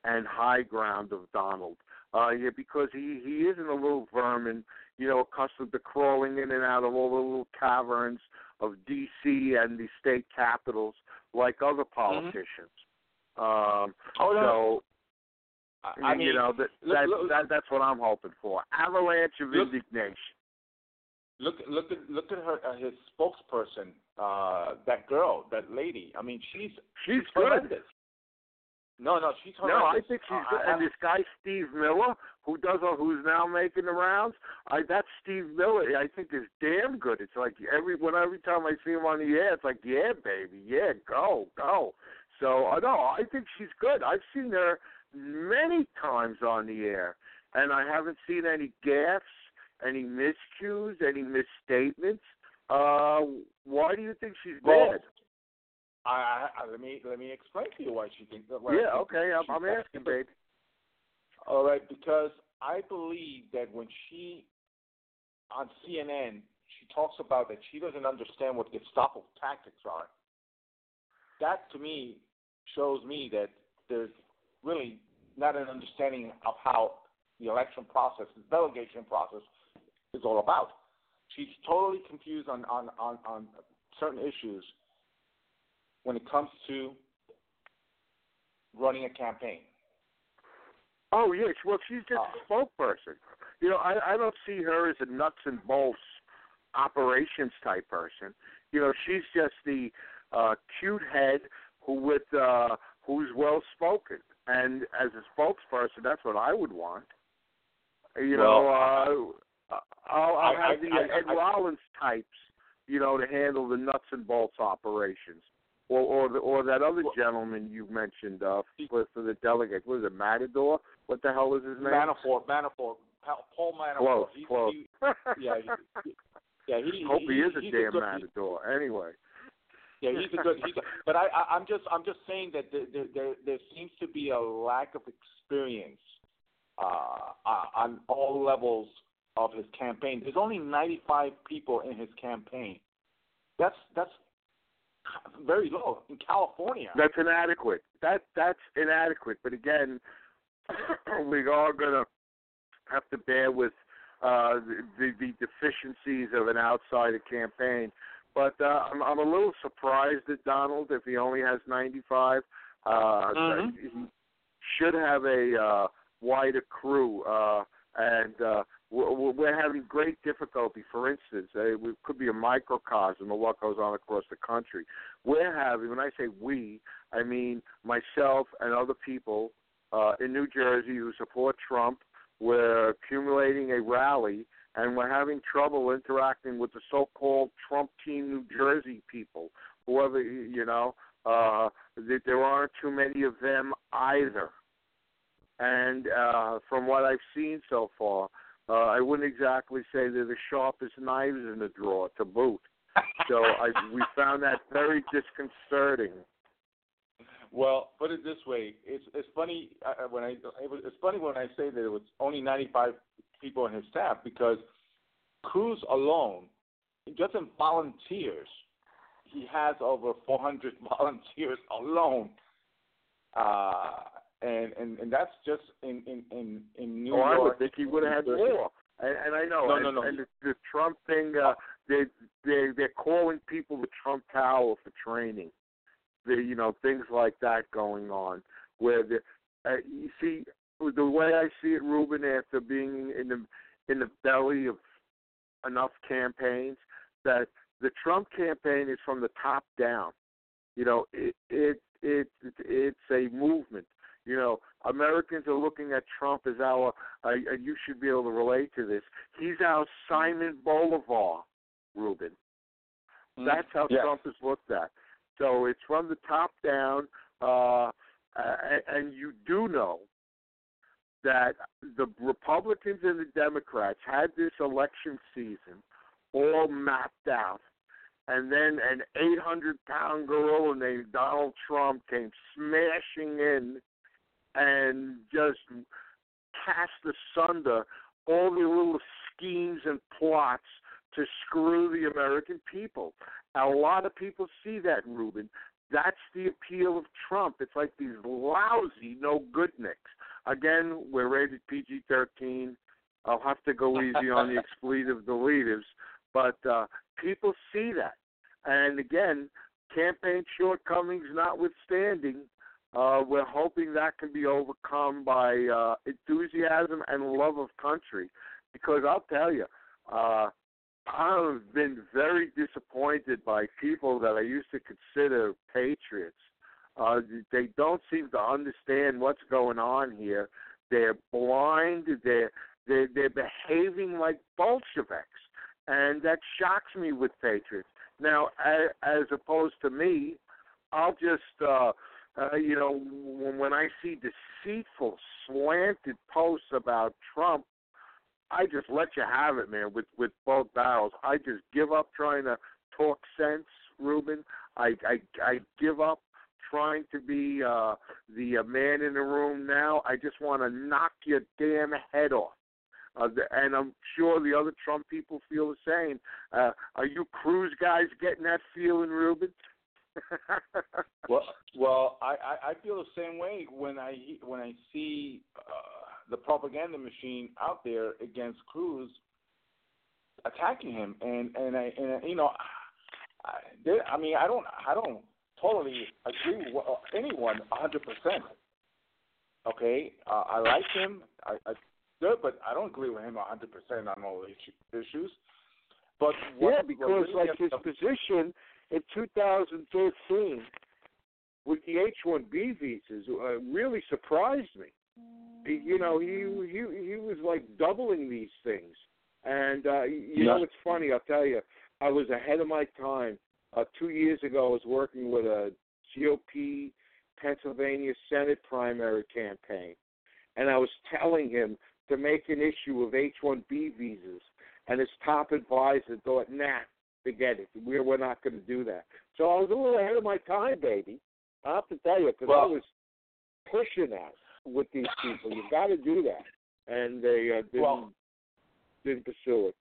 and high ground of Donald. Uh, yeah, because he, he isn't a little vermin, you know, accustomed to crawling in and out of all the little caverns of D C and the state capitals like other politicians. Mm-hmm. Um, oh, no. So, I mean, you know, that, look, that, look, that that's what I'm hoping for. Avalanche of look, indignation. Look, look at look at her, uh, his spokesperson, uh, that girl, that lady. I mean, she's she's, she's horrendous. No, no, she's horrendous. No, I think she's uh, good. And this guy Steve Miller, who does, who's now making the rounds, I, that Steve Miller, I think, is damn good. It's like every when every time I see him on the air, it's like, yeah, baby, yeah, go, go. So uh, no, I think she's good. I've seen her many times on the air, and I haven't seen any gaffes, any miscues, any misstatements. Uh, why do you think she's well, bad? I, I, let me let me explain to you why she thinks that. Yeah, I okay, I'm, I'm asking, babe. All right, because I believe that when she, on C N N, she talks about that she doesn't understand what Gestapo tactics are. That, to me, shows me that there's really not an understanding of how the election process, the delegation process, is all about. She's totally confused on, on, on, on certain issues when it comes to running a campaign. Oh, yeah. Well, she's just a spokesperson. You know, I, I don't see her as a nuts and bolts operations type person. You know, she's just the uh, cute head who with uh, who's well-spoken. And as a spokesperson, that's what I would want. You well, know, uh, I'll, I'll I, have I, the I, Ed I, Rollins I, types, you know, to handle the nuts and bolts operations. Or or, the, or that other well, gentleman you mentioned uh, for, for the delegate. What is it, Matador? What the hell is his name? Manafort, Manafort. Paul Manafort. Close, he, close. He, yeah, he, yeah, he, hope he, he is a damn a good, Matador. He, anyway. Yeah, he's a good he's a, But I, I, I'm, just, I'm just saying that there, there, there, there seems to be a lack of experience uh, on all levels of his campaign. There's only ninety-five people in his campaign. That's That's... very low in California. That's inadequate. That that's inadequate. But again, we are gonna have to bear with uh, the, the deficiencies of an outsider campaign. But uh, I'm, I'm a little surprised at Donald if he only has ninety-five. Uh, mm-hmm. He should have a uh, wider crew, uh, and uh, we're, we're having great difficulty. For instance, it could be a microcosm of what goes on across the country. We're having, when I say we, I mean myself and other people uh, in New Jersey who support Trump. We're accumulating a rally, and we're having trouble interacting with the so-called Trump Team New Jersey people. Whoever, you know, uh, there aren't too many of them either. And uh, from what I've seen so far, uh, I wouldn't exactly say they're the sharpest knives in the drawer to boot. So I, we found that very disconcerting. Well, put it this way: it's it's funny uh, when I it was, it's funny when I say that it was only ninety-five people in his staff, because Cruz alone, just in volunteers, he has over four hundred volunteers alone. Uh, And, and and that's just in, in, in, in New oh, York. I would think he would have had more. And, and I know. No, and, no, no. And the, the Trump thing, uh, they, they, they're calling people the Trump Tower for training. They, you know, things like that going on. Where the, uh, you see, the way I see it, Ruben, after being in the, in the belly of enough campaigns, that the Trump campaign is from the top down. You know, it it, it, it it's a movement. You know, Americans are looking at Trump as our, uh, and you should be able to relate to this, he's our Simon Bolivar, Ruben. Mm. That's how yes. Trump is looked at. So it's from the top down, uh, and you do know that the Republicans and the Democrats had this election season all mapped out, and then an eight hundred pound gorilla named Donald Trump came smashing in and just cast asunder all the little schemes and plots to screw the American people. Now, a lot of people see that, Ruben. That's the appeal of Trump. It's like these lousy no-goodnicks. Again, we're rated P G thirteen. I'll have to go easy on the expletive deletives. But uh, people see that. And, again, campaign shortcomings notwithstanding, uh, we're hoping that can be overcome by uh, enthusiasm and love of country. Because I'll tell you, uh, I've been very disappointed by people that I used to consider patriots. Uh, they don't seem to understand what's going on here. They're blind. They're, they're, they're behaving like Bolsheviks. And that shocks me with patriots. Now, as opposed to me, I'll just, uh, uh, you know, when I see deceitful, slanted posts about Trump, I just let you have it, man, with, with both barrels. I just give up trying to talk sense, Ruben. I, I, I give up trying to be uh, the uh, man in the room now. I just want to knock your damn head off. Uh, and I'm sure the other Trump people feel the same. Uh, are you Cruz guys getting that feeling, Ruben? well, well, I, I feel the same way when I when I see uh, the propaganda machine out there against Cruz attacking him, and and I and you know, I, there, I mean, I don't I don't totally agree with anyone one hundred percent. Okay, uh, I like him. I. I but I don't agree with him one hundred percent on all the issues. But yeah, because like his stuff. Position in two thousand thirteen with the H one B visas uh, really surprised me. You know, he he he was like doubling these things. And, uh, you yeah. know, it's funny, I'll tell you, I was ahead of my time. Uh, two years ago, I was working with a G O P Pennsylvania Senate primary campaign, and I was telling him to make an issue of H one B visas, and his top advisor thought, nah, forget it. We're, we're not going to do that. So I was a little ahead of my time, baby. I have to tell you, because well, I was pushing that with these people. You've got to do that. And they uh, didn't, well, didn't pursue it.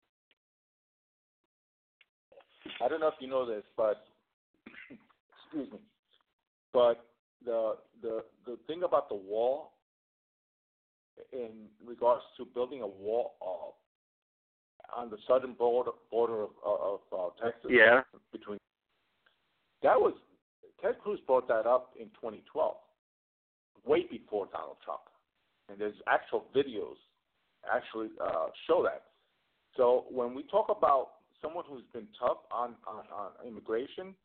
I don't know if you know this, but, excuse me, but the the the thing about the wall in regards to building a wall off on the southern border border of, of, of uh, Texas, yeah, between that was Ted Cruz brought that up in twenty twelve, way before Donald Trump, and there's actual videos actually uh, show that. So when we talk about someone who's been tough on, on, on immigration,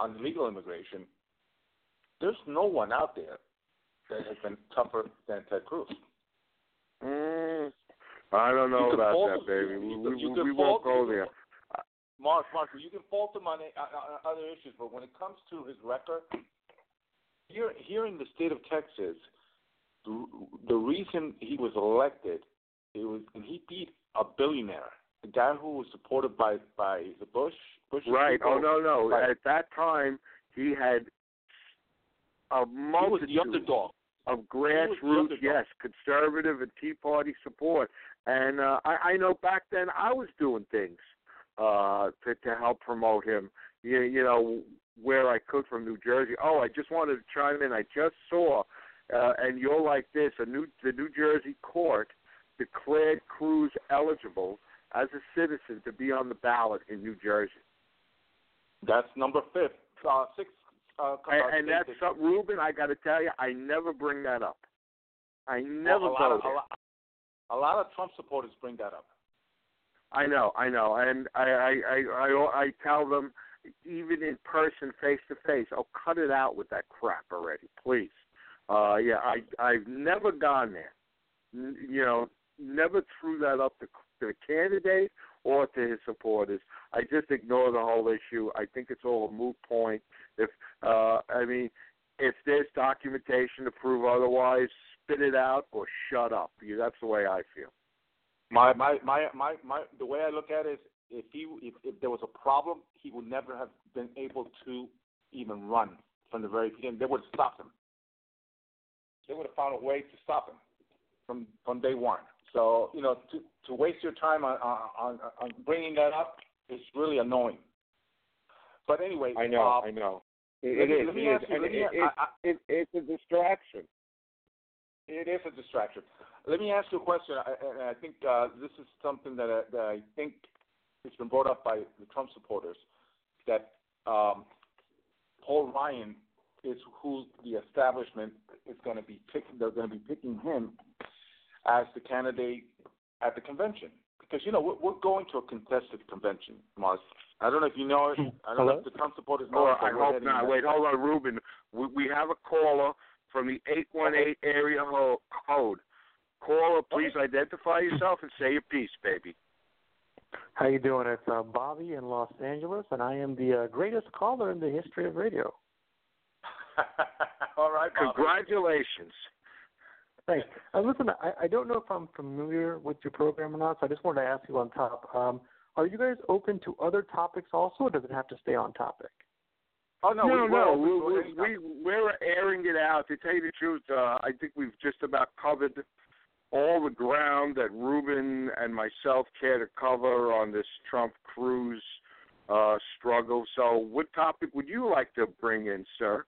on legal immigration, there's no one out there that has been tougher than Ted Cruz. Mm, I don't know about that, baby. We, we, we won't go there. Mark, Mark, you can fault him on, on other issues, but when it comes to his record, here, here in the state of Texas, the, the reason he was elected, it was, and he beat a billionaire, a guy who was supported by, by the Bush. Bush right. People. Oh, no, no. By, At that time, he had a multitude he was the underdog. Of grassroots, yes, conservative and Tea Party support. And uh, I, I know back then I was doing things uh, to, to help promote him, you, you know, where I could from New Jersey. Oh, I just wanted to chime in. I just saw, uh, and you're like this, a new, the New Jersey court declared Cruz eligible as a citizen to be on the ballot in New Jersey. That's number five, uh, six. Uh, and, and that's something, Ruben, I got to tell you, I never bring that up. I never well, a, lot of, a, lot, a lot of Trump supporters bring that up. I know, I know. And I, I, I, I, I tell them, even in person, face-to-face, oh, cut it out with that crap already, please. Uh, yeah, I, I've never gone there. N- you know, never threw that up to, to the candidate or to his supporters. I just ignore the whole issue. I think it's all a moot point. If uh, I mean, if there's documentation to prove otherwise, spit it out or shut up. You, that's the way I feel. My, my my my my the way I look at it is, if he if, if there was a problem, he would never have been able to even run from the very beginning. They would have stopped him. They would have found a way to stop him from from day one. So, you know, to, to waste your time on, on on bringing that up is really annoying. But anyway, I know, uh, I know. It, it, let me, it let me is. It, you, it, I, it, it's a distraction. It is a distraction. Let me ask you a question, and I, I think uh, this is something that I, that I think it's been brought up by the Trump supporters, that um, Paul Ryan is who the establishment is going to be picking. They're going to be picking him as the candidate at the convention. Because, you know, we're, we're going to a contested convention, Mark. I don't know if you know it. I don't Hello? know if the Trump supporters know it. Oh, I hope not. Wait, hold on, Ruben. We, we have a caller from the eight one eight area code. Caller, please okay. identify yourself and say your piece, baby. How you doing? It's uh, Bobby in Los Angeles, and I am the uh, greatest caller in the history of radio. All right, Bobby. Congratulations. Thanks. Uh, listen, I, I don't know if I'm familiar with your program or not, so I just wanted to ask you on top. Um, are you guys open to other topics also, or does it have to stay on topic? Oh, no, no, we, no. We, we, we, we're airing it out. To tell you the truth, uh, I think we've just about covered all the ground that Ruben and myself care to cover on this Trump-Cruz uh, struggle. So what topic would you like to bring in, sir?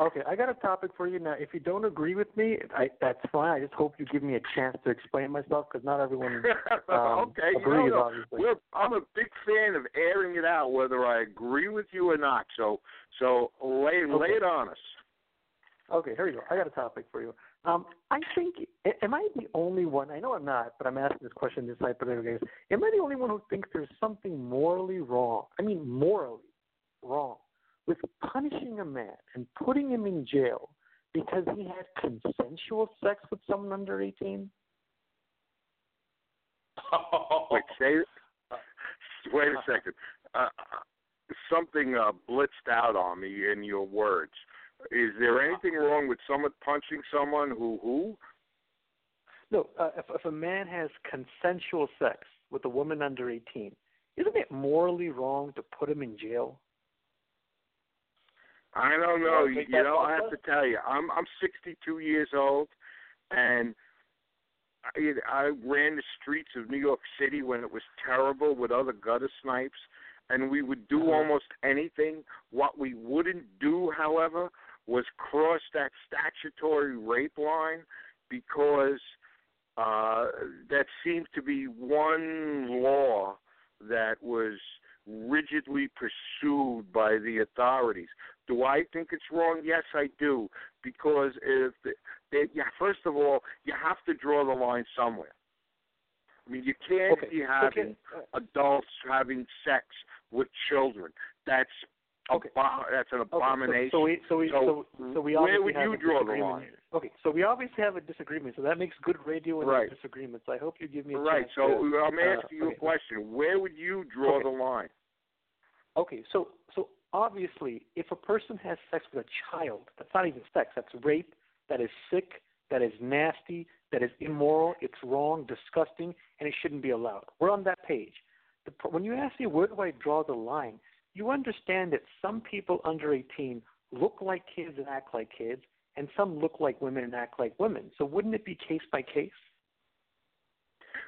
Okay, I got a topic for you now. If you don't agree with me, I, that's fine. I just hope you give me a chance to explain myself, because not everyone um, okay, agrees, you know, obviously. We're, I'm a big fan of airing it out, whether I agree with you or not. So so lay, okay. lay it on us. Okay, here you go. I got a topic for you. Um, I think, am I the only one? I know I'm not, but I'm asking this question this hypothetical case. Am I the only one who thinks there's something morally wrong? I mean morally wrong. With punishing a man and putting him in jail because he had consensual sex with someone under eighteen? Oh. Wait, say, wait a second. Uh, something uh, blitzed out on me in your words. Is there anything wrong with someone punching someone who? who? No, uh, if, if a man has consensual sex with a woman under eighteen, isn't it morally wrong to put him in jail? I don't know. You know, I have to tell you, I'm I'm sixty-two years old, and I, I ran the streets of New York City when it was terrible with other gutter snipes, and we would do almost anything. What we wouldn't do, however, was cross that statutory rape line, because uh, that seemed to be one law that was rigidly pursued by the authorities. Do I think it's wrong? Yes, I do, because if they, they, yeah, first of all, you have to draw the line somewhere. I mean, you can't okay. be having okay. adults having sex with children. That's okay. abo- that's an abomination. Okay. So, so we so we so, so, so we where would you draw the line? Okay, so we obviously have a disagreement. So that makes good radio and right. disagreements. I hope you give me a right. chance. Right. So to, I'm asking uh, you okay. a question. Where would you draw okay. the line? Okay. So so. Obviously, if a person has sex with a child, that's not even sex. That's rape. That is sick. That is nasty. That is immoral. It's wrong, disgusting, and it shouldn't be allowed. We're on that page. The, when you ask me where do I draw the line, you understand that some people under eighteen look like kids and act like kids, and some look like women and act like women. So wouldn't it be case by case?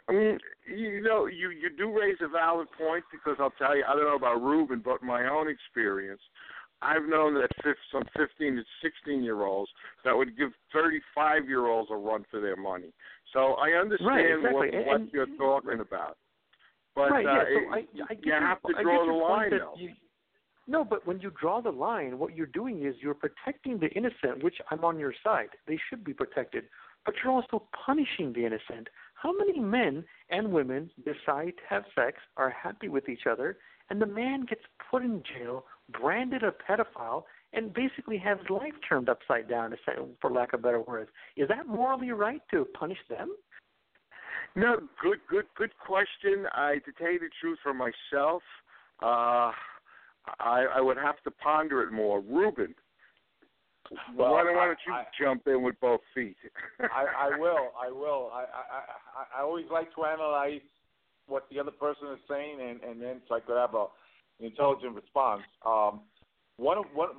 I mean, you know, you, you do raise a valid point, because I'll tell you, I don't know about Ruben, but my own experience, I've known that some fifteen- to sixteen-year-olds that would give thirty-five-year-olds a run for their money. So I understand right, exactly. what, what and, you're talking about. But right, uh, yeah, so I, I you have you, to draw the line, though. You, no, but when you draw the line, what you're doing is you're protecting the innocent, which I'm on your side. They should be protected. But you're also punishing the innocent. How many men and women decide to have sex, are happy with each other, and the man gets put in jail, branded a pedophile, and basically has his life turned upside down, for lack of better words? Is that morally right to punish them? No, good, good, good question. I, to tell you the truth, for myself, uh, I, I would have to ponder it more. Ruben. Well, why don't, why don't you I, jump in with both feet? I, I will. I will. I, I, I, I always like to analyze what the other person is saying, and, and then so I could have a, an intelligent response. Um, one of one,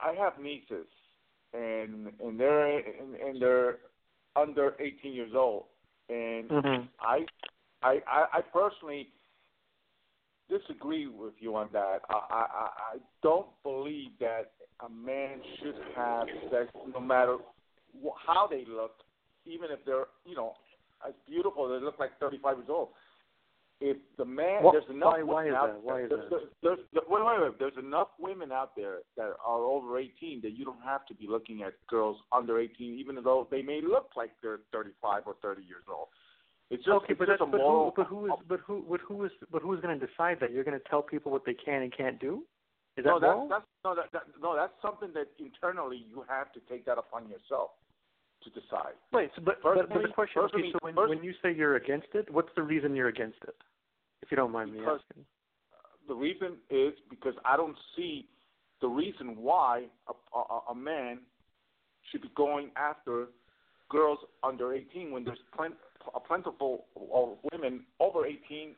I have nieces, and and they're and, and they're under eighteen years old, And mm-hmm. I, I, I personally disagree with you on that. I, I, I don't believe that a man should have sex no matter how they look, even if they're, you know, as beautiful, they look like thirty-five years old. If the man, what, there's enough why, women why out that? Why there. There's, there's, there's, there's, wait, wait, wait. There's enough women out there that are over eighteen that you don't have to be looking at girls under eighteen, even though they may look like they're thirty-five or thirty years old. It's just, okay, it's but, just a but, moral, who, but who is but who but who is but who's going to decide that? You're going to tell people what they can and can't do? Is that no, moral? That's, that's, no, that, that, no, that's something that internally you have to take that upon yourself to decide. Right, so, but, but, but the question, okay, so when, when you say you're against it, what's the reason you're against it? If you don't mind me asking. The reason is because I don't see the reason why a, a, a man should be going after girls under eighteen when there's plen- a plentiful of women over eighteen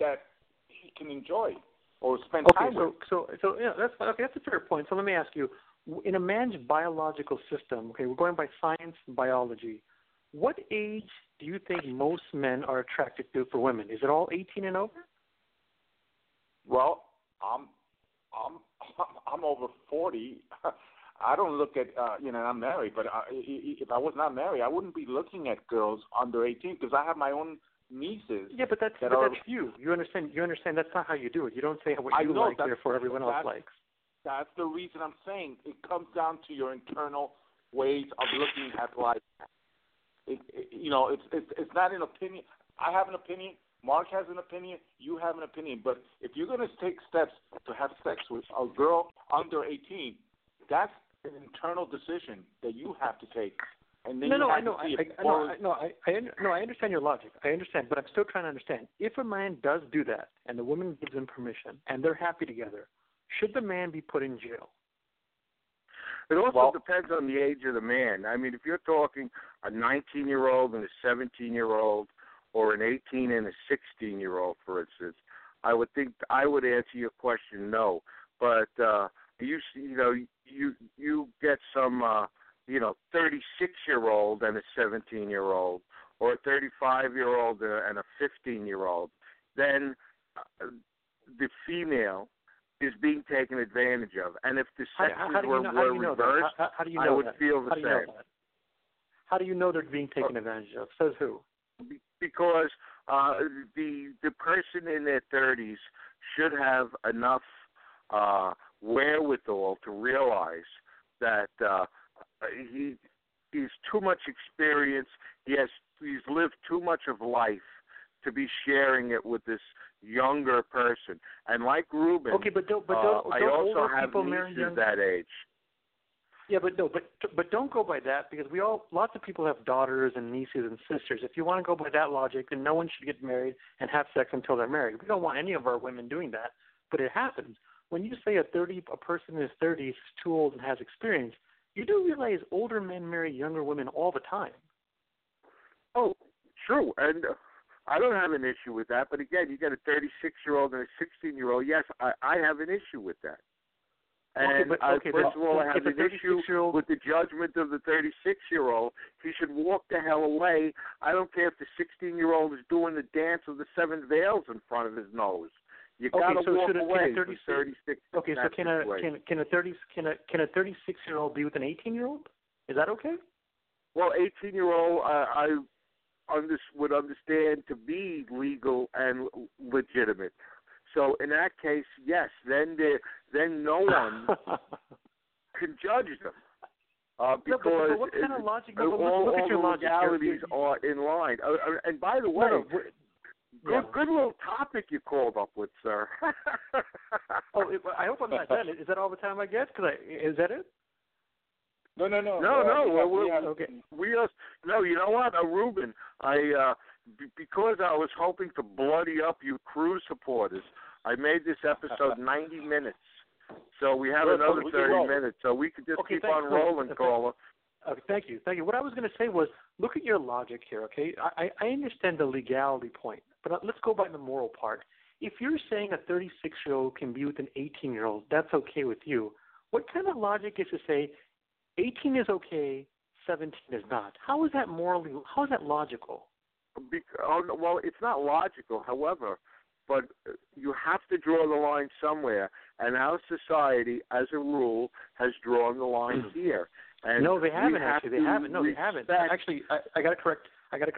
that he can enjoy or spend okay, time so, with. So, so yeah, that's, okay, that's a fair point. So let me ask you, in a man's biological system, okay, we're going by science and biology, what age do you think most men are attracted to for women? Is it all eighteen and over? Well, I'm I'm I'm over forty. I don't look at uh, you know, I'm married, but I, if I was not married, I wouldn't be looking at girls under eighteen because I have my own nieces. Yeah, but that's that but are, that's you. You understand? You understand? That's not how you do it. You don't say what you know, like, therefore everyone else likes. That's the reason I'm saying it comes down to your internal ways of looking at life. It, it, you know, it's, it's it's not an opinion. I have an opinion. Mark has an opinion. You have an opinion. But if you're going to take steps to have sex with a girl under eighteen, that's an internal decision that you have to take. And then no, you no, have I know, to see I, I, no, I, no, I, I, no, I understand your logic. I understand, but I'm still trying to understand. If a man does do that, and the woman gives him permission, and they're happy together, should the man be put in jail? It also well, depends on the age of the man. I mean, if you're talking a nineteen-year-old and a seventeen-year-old or an eighteen and a sixteen-year-old, for instance, I would think I would answer your question no. But uh, you you know you you get some uh, you know thirty-six-year-old and a seventeen-year-old or a thirty-five-year-old and a fifteen-year-old, then uh, the female is being taken advantage of. And if the sexes how, how were, know, were reversed, how, how I would that? feel the how same. You know how do you know they're being taken uh, advantage of? Says who? Because uh, the the person in their thirties should have enough uh, wherewithal to realize that uh, he he's too much experience. He has he's lived too much of life to be sharing it with this younger person. And like Ruben, okay, but don't, but don't, uh, don't I also have nieces that age. Yeah, but no, but but don't go by that because we all, lots of people have daughters and nieces and sisters. If you want to go by that logic, then no one should get married and have sex until they're married. We don't want any of our women doing that, but it happens. When you say a thirty, a person in his thirties is too old and has experience, you do realize older men marry younger women all the time. Oh, true, and. Uh, I don't have an issue with that, but again, you get a thirty-six-year-old and a sixteen-year-old. Yes, I, I have an issue with that. And okay, but, okay, I, first but, of all, I have an issue with the judgment of the thirty-six-year-old. He should walk the hell away. I don't care if the sixteen-year-old is doing the dance of the seven veils in front of his nose. You okay, gotta so walk should a, away. Can a thirty-six, thirty-six okay, so can a can, can a thirty can a can a thirty-six-year-old be with an eighteen-year-old? Is that okay? Well, eighteen-year-old, uh, I. Under, would understand to be legal and legitimate. So in that case, yes, then there, then no one can judge them uh, because no, but, but what kind of logic, all, look at all your legalities logic. Are in line. Uh, and by the way, no, good, yeah. good little topic you called up with, sir. oh, it, I hope I'm not done. Is that all the time I get? 'Cause I, is that it? No, no, no. No, no. no we are, okay. we are, no, you know what, uh, Ruben, I, uh, b- because I was hoping to bloody up you Cruz supporters, I made this episode ninety minutes. So we have well, another well, thirty minutes. So we could just okay, keep on rolling, you. Caller. Okay, thank you. Thank you. What I was going to say was, look at your logic here, okay? I, I understand the legality point, but let's go by the moral part. If you're saying a thirty-six-year-old can be with an eighteen-year-old, that's okay with you. What kind of logic is to say eighteen is okay, seventeen is not? How is that morally? How is that logical? well, it's not logical, however, but you have to draw the line somewhere, and our society, as a rule, has drawn the line here. And no, they haven't, actually. They haven't. No, they haven't. Actually, I, I got to correct I got to.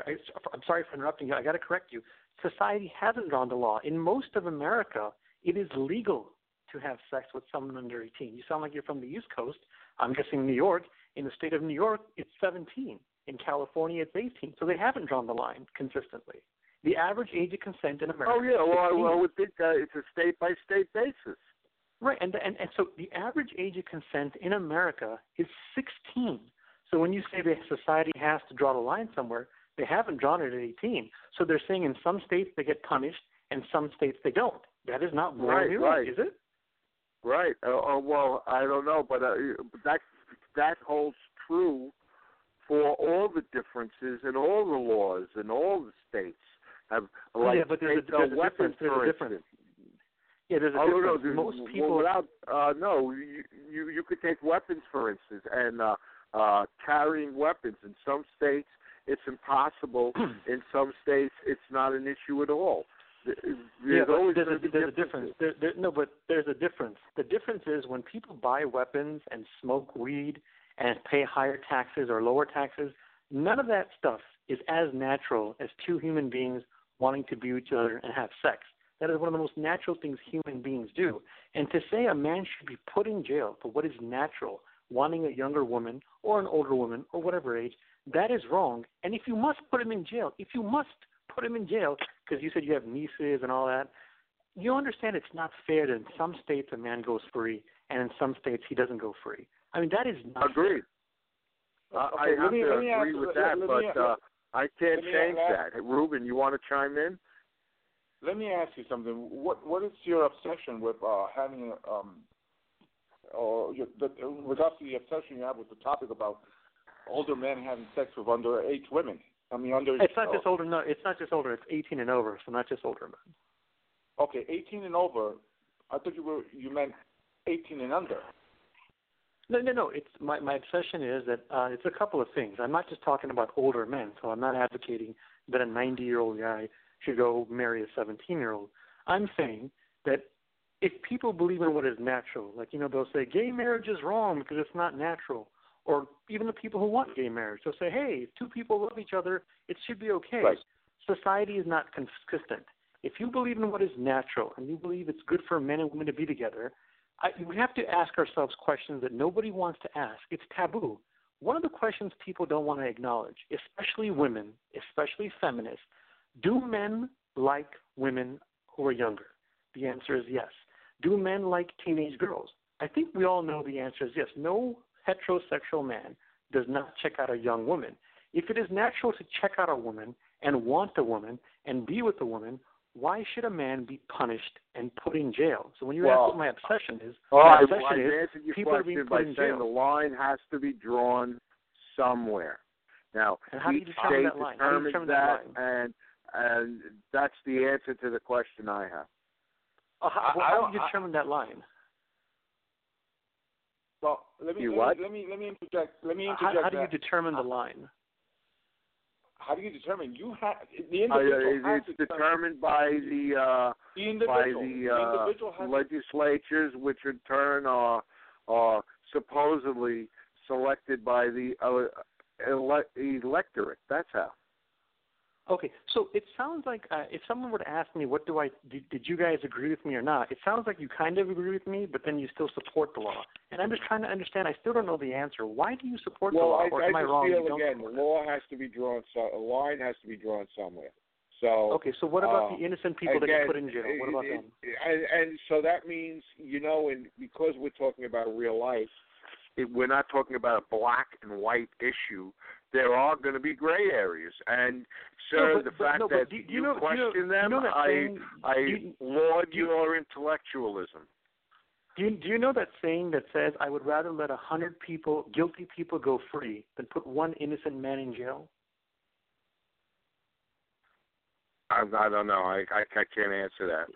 I'm sorry for interrupting you. I got to correct you. Society hasn't drawn the law. In most of America, it is legal to have sex with someone under eighteen. You sound like you're from the East Coast. I'm guessing New York. In the state of New York, it's seventeen. In California, it's eighteen. So they haven't drawn the line consistently. The average age of consent in America. Oh, yeah. Well, I would think uh, it's a state-by-state basis. Right. And, and and so the average age of consent in America is sixteen. So when you say that society has to draw the line somewhere, they haven't drawn it at eighteen. So they're saying in some states they get punished and some states they don't. That is not moral, right, right. Is it? Right. Uh, uh, well, I don't know, but uh, that, that holds true for all the differences in all the laws in all the states. Have, like, yeah, but there's, a, there's, a, weapons, difference, there's a difference. Yeah, there's a oh, difference. No, no, most people without, uh, no, you, you you could take weapons, for instance, and uh, uh, carrying weapons. In some states, it's impossible. In some states, it's not an issue at all. There's yeah, always there's, a, there's a difference. There, there, no, but there's a difference. The difference is when people buy weapons and smoke weed and pay higher taxes or lower taxes, none of that stuff is as natural as two human beings wanting to be with each other and have sex. That is one of the most natural things human beings do. And to say a man should be put in jail for what is natural, wanting a younger woman or an older woman or whatever age, that is wrong. And if you must put him in jail, if you must put him in jail because you said you have nieces and all that, you understand it's not fair that in some states a man goes free and in some states he doesn't go free. I mean, that is not Agreed. Fair. Uh, okay, I have me, to agree ask, with that, me, but uh, I can't change that. Hey, Ruben, you want to chime in? Let me ask you something. What What is your obsession with uh, having, um, or your, the, with us, the obsession you have with the topic about older men having sex with underage women? I mean, under. It's not uh, just older. No, it's not just older. It's eighteen and over. So not just older men. Okay, eighteen and over. I thought you were you meant eighteen and under. No, no, no. It's my my obsession is that uh, it's a couple of things. I'm not just talking about older men. So I'm not advocating that a ninety-year-old guy should go marry a seventeen-year-old. I'm saying that if people believe in what is natural, like, you know, they'll say gay marriage is wrong because it's not natural, or even the people who want gay marriage, they'll say, hey, if two people love each other, it should be okay. Right. Society is not consistent. If you believe in what is natural and you believe it's good for men and women to be together, I, we have to ask ourselves questions that nobody wants to ask. It's taboo. One of the questions people don't want to acknowledge, especially women, especially feminists, do men like women who are younger? The answer is yes. Do men like teenage girls? I think we all know the answer is yes. No heterosexual man does not check out a young woman. If it is natural to check out a woman and want a woman and be with a woman, why should a man be punished and put in jail? So when you well, ask what my obsession is, well, my obsession well, is people are being put in jail. The line has to be drawn somewhere. Now, and how do you determine that line? How do you determine that line? And And that's the answer to the question I have. Uh, how, well, how do you determine that line? Well, let me, let me let me let me interject. Let me interject. How, how do you determine the line? How do you determine? You have the individual. Uh, it's determined by the uh, the individual. by the, uh, the individual legislatures, which in turn are are supposedly selected by the uh, ele- electorate. That's how. Okay, so it sounds like uh, if someone were to ask me, what do I, did, did you guys agree with me or not? It sounds like you kind of agree with me, but then you still support the law. And I'm just trying to understand. I still don't know the answer. Why do you support well, the law, I, or am I, I wrong? Well, I feel, again, the law has to be drawn, so, a line has to be drawn somewhere. So Okay, so what about uh, the innocent people again, that get put in jail? What about it, them? It, and, and so that means, you know, and because we're talking about real life, it, we're not talking about a black and white issue. There are going to be gray areas, and sir, no, but, the fact but, no, that do, do you, you know, question you know, them, you know I, saying, I you, laud you, your intellectualism. Do you, do you know that saying that says, "I would rather let a hundred people, guilty people, go free than put one innocent man in jail"? I, I don't know. I, I I can't answer that.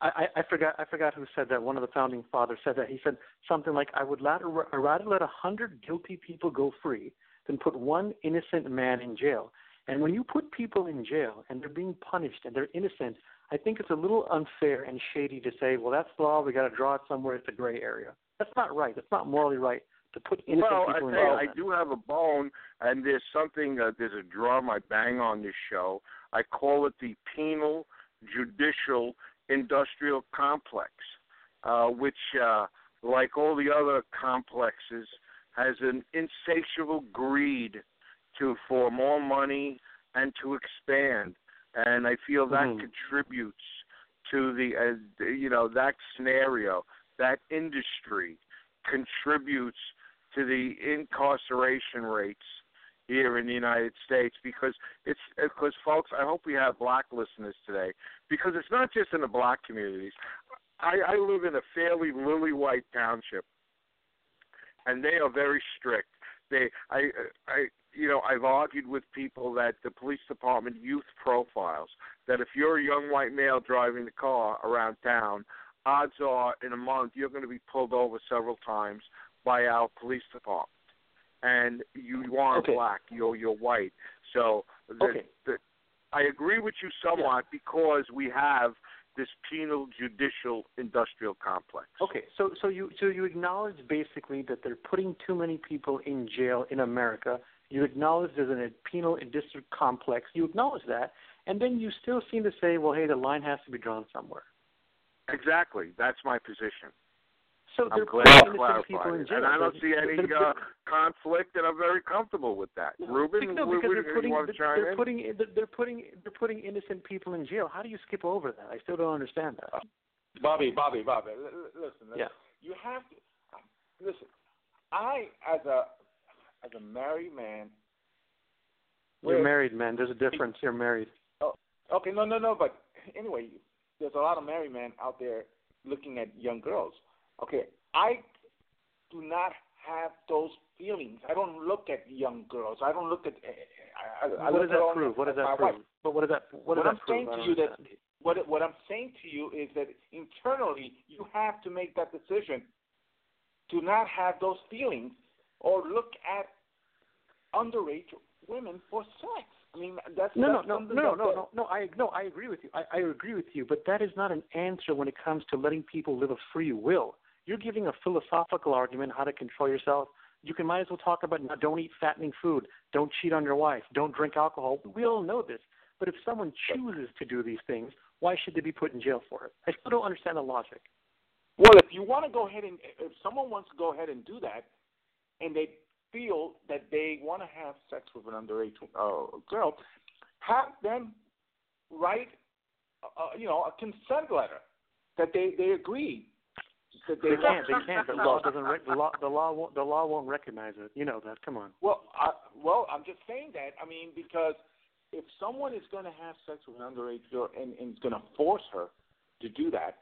I, I forgot. I forgot who said that. One of the founding fathers said that. He said something like, "I would rather rather let a hundred guilty people go free than put one innocent man in jail." And when you put people in jail and they're being punished and they're innocent, I think it's a little unfair and shady to say, well, that's law. We got to draw it somewhere. It's a gray area. That's not right. That's not morally right to put innocent well, people in jail. Well, I do have a bone, and there's something, uh, there's a drum I bang on this show. I call it the penal, judicial, industrial complex, uh, which, uh, like all the other complexes, has an insatiable greed to for more money and to expand. And I feel that mm-hmm. contributes to the, uh, you know, that scenario, that industry contributes to the incarceration rates here in the United States, because it's, because folks, I hope we have black listeners today, because it's not just in the black communities. I, I live in a fairly lily-white township, and they are very strict. They, I, I, you know, I've argued with people that the police department youth profiles, that if you're a young white male driving the car around town, odds are in a month you're going to be pulled over several times by our police department. And you aren't okay. black, you're, you're white. So the, okay. the, I agree with you somewhat yeah. because we have this penal, judicial, industrial complex. Okay, so so you so you acknowledge basically that they're putting too many people in jail in America. You acknowledge there's a penal industrial complex. You acknowledge that, and then you still seem to say, well, hey, the line has to be drawn somewhere. Exactly. That's my position. So I'm glad you clarified it. And I don't see any uh, conflict, and I'm very comfortable with that. No, Ruben, no, Ruben they're putting, you want to chime they're in? Putting, they're, putting, they're putting innocent people in jail. How do you skip over that? I still don't understand that. Bobby, Bobby, Bobby, listen. Yeah. You have to – listen, I, as a as a married man – You're married, man. There's a difference. You're married. Oh, okay, no, no, no, but anyway, there's a lot of married men out there looking at young girls. Okay, I do not have those feelings. I don't look at young girls. I don't look at. I, I, I what, look does that at prove? What does that prove? But what does that? What, what does I'm that saying prove? to you that what what I'm saying to you is that internally you have to make that decision to not have those feelings or look at underage women for sex. I mean, that's no, that's no, no, no, no, no, no. I no, I agree with you. I, I agree with you. But that is not an answer when it comes to letting people live a free will. You're giving a philosophical argument how to control yourself. You can might as well talk about now, don't eat fattening food, don't cheat on your wife, don't drink alcohol. We all know this. But if someone chooses to do these things, why should they be put in jail for it? I still don't understand the logic. Well, if you want to go ahead and – if someone wants to go ahead and do that and they feel that they want to have sex with an underage uh, girl, have them write, uh, you know, a consent letter that they, they agree. They, they can't. They can't. The law doesn't. Rec- the law. The law won't. The law won't recognize it. You know that. Come on. Well, I, well, I'm just saying that. I mean, because if someone is going to have sex with an underage girl and, and is going to force her to do that,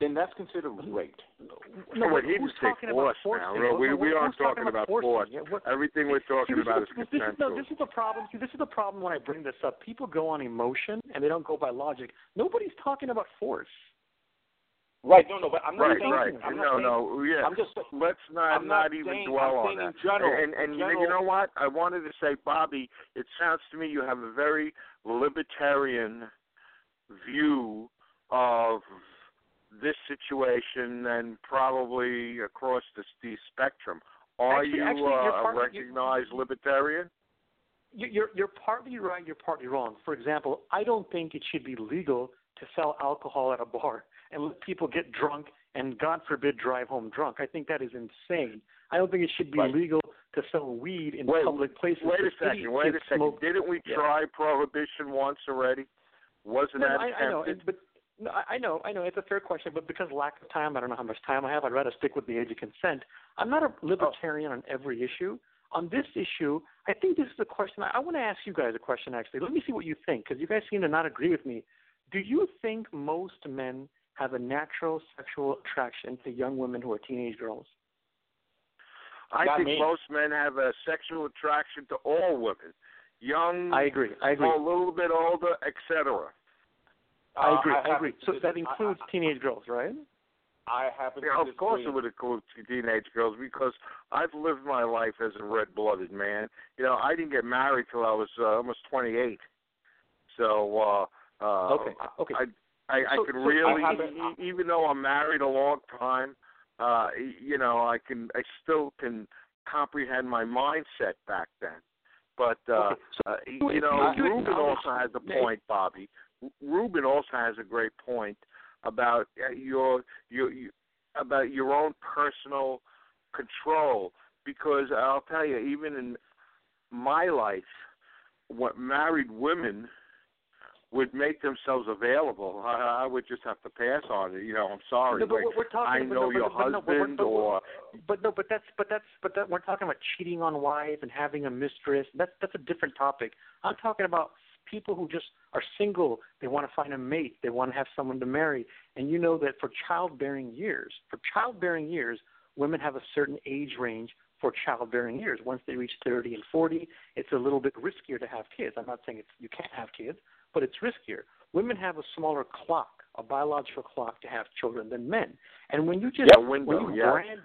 then that's considered rape. No, well, he was talking about force. Now. We, we aren't talking, talking about force. Yeah, Everything we're talking see, about is this, consensual. No, this is the problem. See, this is the problem when I bring this up. People go on emotion and they don't go by logic. Nobody's talking about force. Right, no, no, but I'm not right, saying right. I'm not no, saying, no, yeah. I'm just, Let's not, I'm not, not even saying, dwell I'm on that. General, and and general, you know what? I wanted to say, Bobby, it sounds to me you have a very libertarian view of this situation and probably across the, the spectrum. Are actually, you actually, uh, partly, a recognized you, libertarian? You're, you're partly right, you're partly wrong. For example, I don't think it should be legal to sell alcohol at a bar and let people get drunk and, God forbid, drive home drunk. I think that is insane. I don't think it should be right. legal to sell weed in wait, public places. Wait a second, wait a second. Smoke. Didn't we try yeah. prohibition once already? Wasn't no, that I, I know, but no, I know, I know. It's a fair question, but because lack of time, I don't know how much time I have. I'd rather stick with the age of consent. I'm not a libertarian oh. on every issue. On this issue, I think this is a question. I, I want to ask you guys a question, actually. Let me see what you think, because you guys seem to not agree with me. Do you think most men have a natural sexual attraction to young women who are teenage girls? I Not think me. most men have a sexual attraction to all women, young, I agree. I agree. a little bit older, et cetera. I agree. Uh, I, I agree. So that includes I, I, teenage girls, right? I happen yeah, to disagree. Of course it would include teenage girls, because I've lived my life as a red-blooded man. You know, I didn't get married till I was uh, almost twenty-eight. So uh, uh, okay. Okay. I, I, I so, could so really, I even though I'm married a long time, uh, you know, I can, I still can comprehend my mindset back then. But, uh, okay. so, uh, you, you know, Ruben also has a point, Bobby. Ruben also has a great point about your your, your about your own personal control, because I'll tell you, even in my life, what married women would make themselves available. I, I would just have to pass on it. You know, I'm sorry. No, but like, we're talking, I know no, your but, husband but no, but or. But no, but that's but that's but that, we're talking about cheating on wives and having a mistress. That's that's a different topic. I'm talking about people who just are single. They want to find a mate. They want to have someone to marry. And you know that for childbearing years, for childbearing years, women have a certain age range for childbearing years. Once they reach thirty and forty, it's a little bit riskier to have kids. I'm not saying it's, you can't have kids, but it's riskier. Women have a smaller clock, a biological clock, to have children than men. And when you just yeah, window, when you yeah. brand,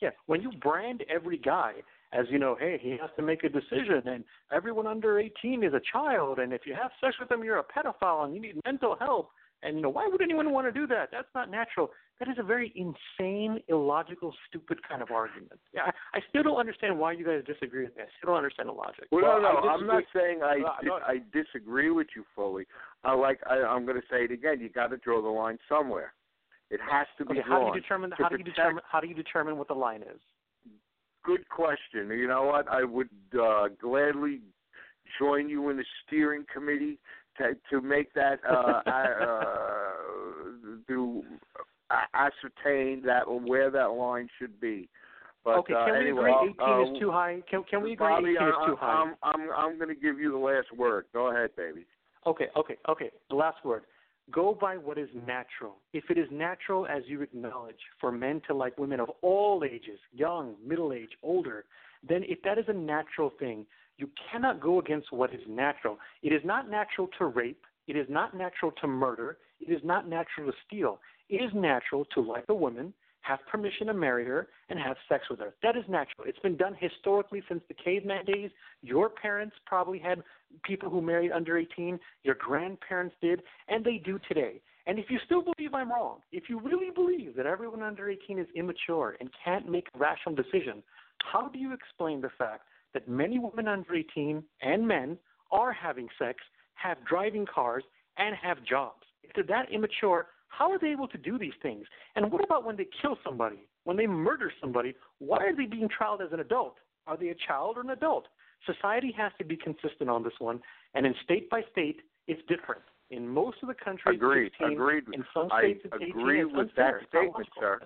yeah, when you brand every guy as, you know, hey, he has to make a decision, and everyone under eighteen is a child, and if you have sex with them, you're a pedophile, and you need mental help, and, you know, why would anyone want to do that? That's not natural. That is a very insane, illogical, stupid kind of argument. Yeah, I, I still don't understand why you guys disagree with me. I still don't understand the logic. Well, well no, no, I'm not saying I, di- I disagree with you fully. I like, I, I'm going to say it again. You got to draw the line somewhere. It has to be okay, drawn. How do you determine? How do you determine? How do you determine what the line is? Good question. You know what? I would uh, gladly join you in the steering committee to, to make that uh, uh, to ascertain that where that line should be. But, okay. Can uh, we anyway, agree eighteen uh, is too high? Can, can we agree Bobby, eighteen is too high? I'm I'm, I'm going to give you the last word. Go ahead, baby. Okay. Okay. Okay. The last word. Go by what is natural. If it is natural, as you acknowledge, for men to like women of all ages, young, middle age, older, then if that is a natural thing, you cannot go against what is natural. It is not natural to rape. It is not natural to murder. It is not natural to steal. It is natural to like a woman, have permission to marry her, and have sex with her. That is natural. It's been done historically since the caveman days. Your parents probably had people who married under eighteen. Your grandparents did, and they do today. And if you still believe I'm wrong, if you really believe that everyone under eighteen is immature and can't make a rational decision, how do you explain the fact that many women under eighteen and men are having sex, have driving cars, and have jobs? If they're that immature, how are they able to do these things? And what about when they kill somebody, when they murder somebody? Why are they being trialed as an adult? Are they a child or an adult? Society has to be consistent on this one, and in state by state, it's different. In most of the country, agreed, it's eighteen. Agreed. In some states, I it's agree eighteen. With that statement, sir.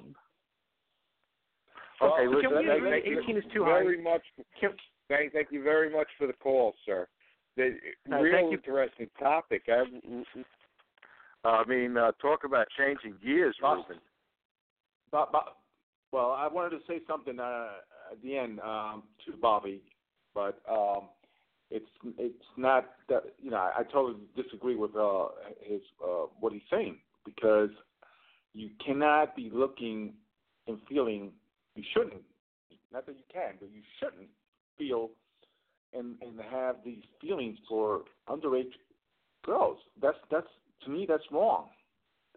Well, okay, so listen, can we agree that eighteen is too high? Much, thank, thank you very much for the call, sir. The uh, real thank you. Interesting topic. I I mean, uh, talk about changing gears, Ruben. Bob, Bob, well, I wanted to say something uh, at the end um, to Bobby, but um, it's it's not that, you know, I, I totally disagree with uh, his uh, what he's saying, because you cannot be looking and feeling, you shouldn't, not that you can, but you shouldn't feel and, and have these feelings for underage girls. That's that's. To me, that's wrong.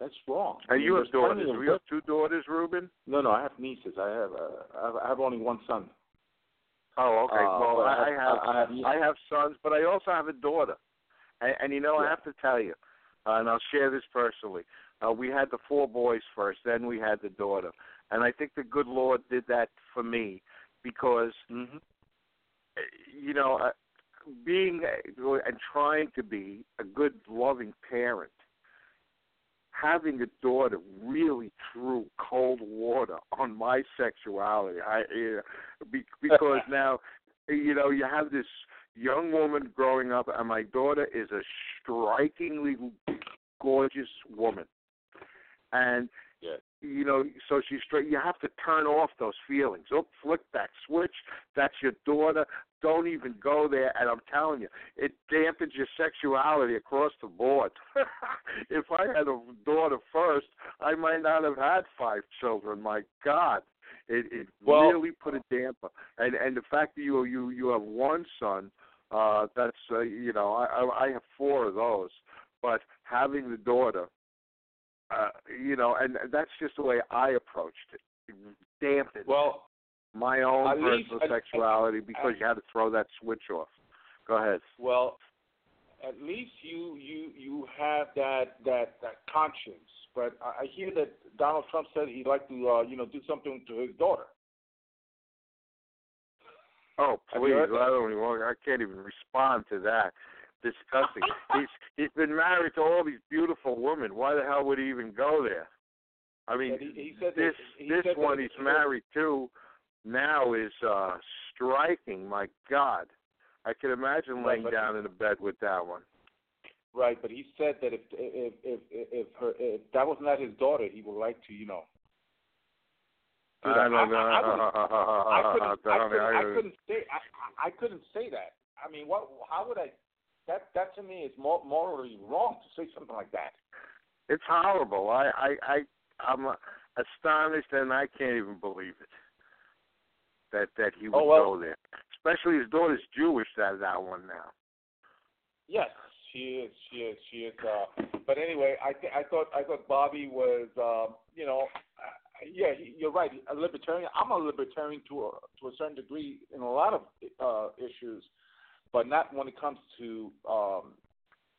That's wrong. And I mean, you have daughters. Do you have two daughters, Ruben? No, no, I have nieces. I have uh, I have only one son. Oh, okay. Uh, well, I, I, have, I, have, I, have, I have sons, but I also have a daughter. And, and you know, yeah. I have to tell you, uh, and I'll share this personally, uh, we had the four boys first, then we had the daughter. And I think the good Lord did that for me because, mm-hmm. you know, I, being and trying to be a good, loving parent, having a daughter really threw cold water on my sexuality. I, because now, you know, you have this young woman growing up, and my daughter is a strikingly gorgeous woman. And you know, so she's straight. You have to turn off those feelings. Oh, flick that switch. That's your daughter. Don't even go there. And I'm telling you, it dampens your sexuality across the board. If I had a daughter first, I might not have had five children. My God. It, it well, really put a damper. And and the fact that you you, you have one son, uh, that's, uh, you know, I, I have four of those. But having the daughter, Uh, you know, and that's just the way I approached it. It dampened well, my own personal least, sexuality at, because at, you had to throw that switch off. Go ahead. Well, at least you you, you have that, that that conscience. But I hear that Donald Trump said he'd like to, uh, you know, do something to his daughter. Oh, please. I don't even, I can't even respond to that. Disgusting. he's he's been married to all these beautiful women. Why the hell would he even go there? I mean, he, he said this that, he this said one he's married to now is uh, striking. My God, I can imagine laying right, down he, in the bed with that one. Right, but he said that if if if if, her, if that was not his daughter, he would like to, you know. I don't know. I couldn't say I, I couldn't say that. I mean, what? How would I? That that to me is morally wrong to say something like that. It's horrible. I I, I I'm astonished, and I can't even believe it that that he would oh, well, go there. Especially his daughter's Jewish. That that one now. Yes, she is. She is. She is. Uh, but anyway, I th- I thought I thought Bobby was um, you know uh, yeah you're right, a libertarian. I'm a libertarian to a, to a certain degree in a lot of uh, issues. But not when it comes to um,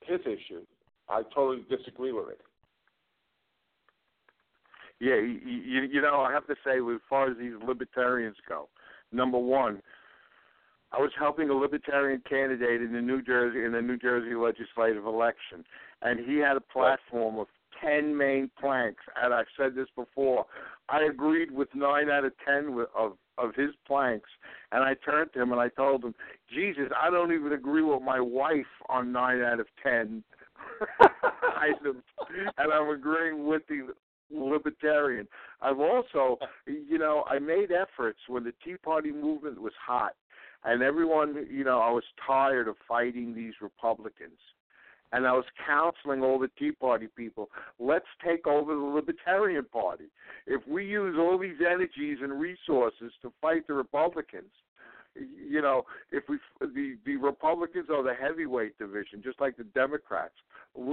his issue. I totally disagree with it. Yeah, you, you know, I have to say, as far as these libertarians go, number one, I was helping a libertarian candidate in the New Jersey in the New Jersey legislative election, and he had a platform of ten main planks. And I've said this before. I agreed with nine out of ten with, of. of his planks, and I turned to him and I told him, Jesus, I don't even agree with my wife on nine out of ten items, and I'm agreeing with the libertarian. I've also, you know, I made efforts when the Tea Party movement was hot, and everyone, you know, I was tired of fighting these Republicans, and I was counseling all the Tea Party people, let's take over the Libertarian Party. If we use all these energies and resources to fight the Republicans, you know, if we the, the Republicans are the heavyweight division, just like the Democrats.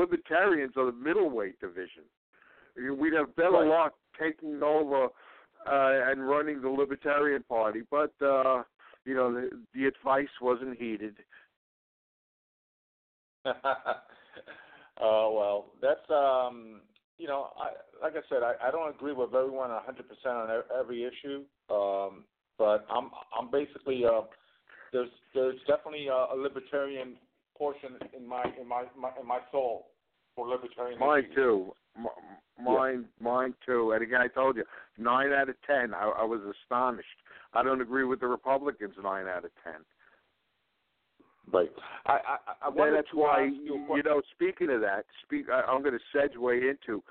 Libertarians are the middleweight division. We'd have better right. luck taking over uh, and running the Libertarian Party, but, uh, you know, the, the advice wasn't heeded. Oh uh, well, that's um, you know, I, like I said, I, I don't agree with everyone a hundred percent on every issue, um, but I'm I'm basically uh, there's there's definitely a, a libertarian portion in my in my, my in my soul for libertarian. Mine issues. too, M- mine yeah. mine too. And again, I told you, nine out of ten, I, I was astonished. I don't agree with the Republicans nine out of ten. Right. I, I, I wonder that's why, you, you know, speaking of that, speak. I, I'm going to segue into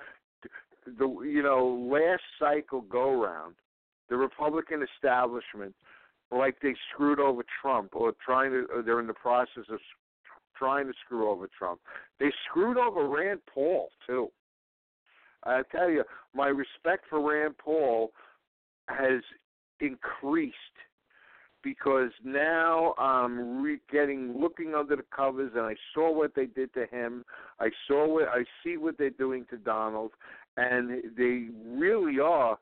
the, you know, last cycle go-round, the Republican establishment, like they screwed over Trump or trying to, or they're in the process of trying to screw over Trump. They screwed over Rand Paul, too. I tell you, my respect for Rand Paul has increased. Because now I'm re- getting looking under the covers, and I saw what they did to him. I saw what I see what they're doing to Donald, and they really are.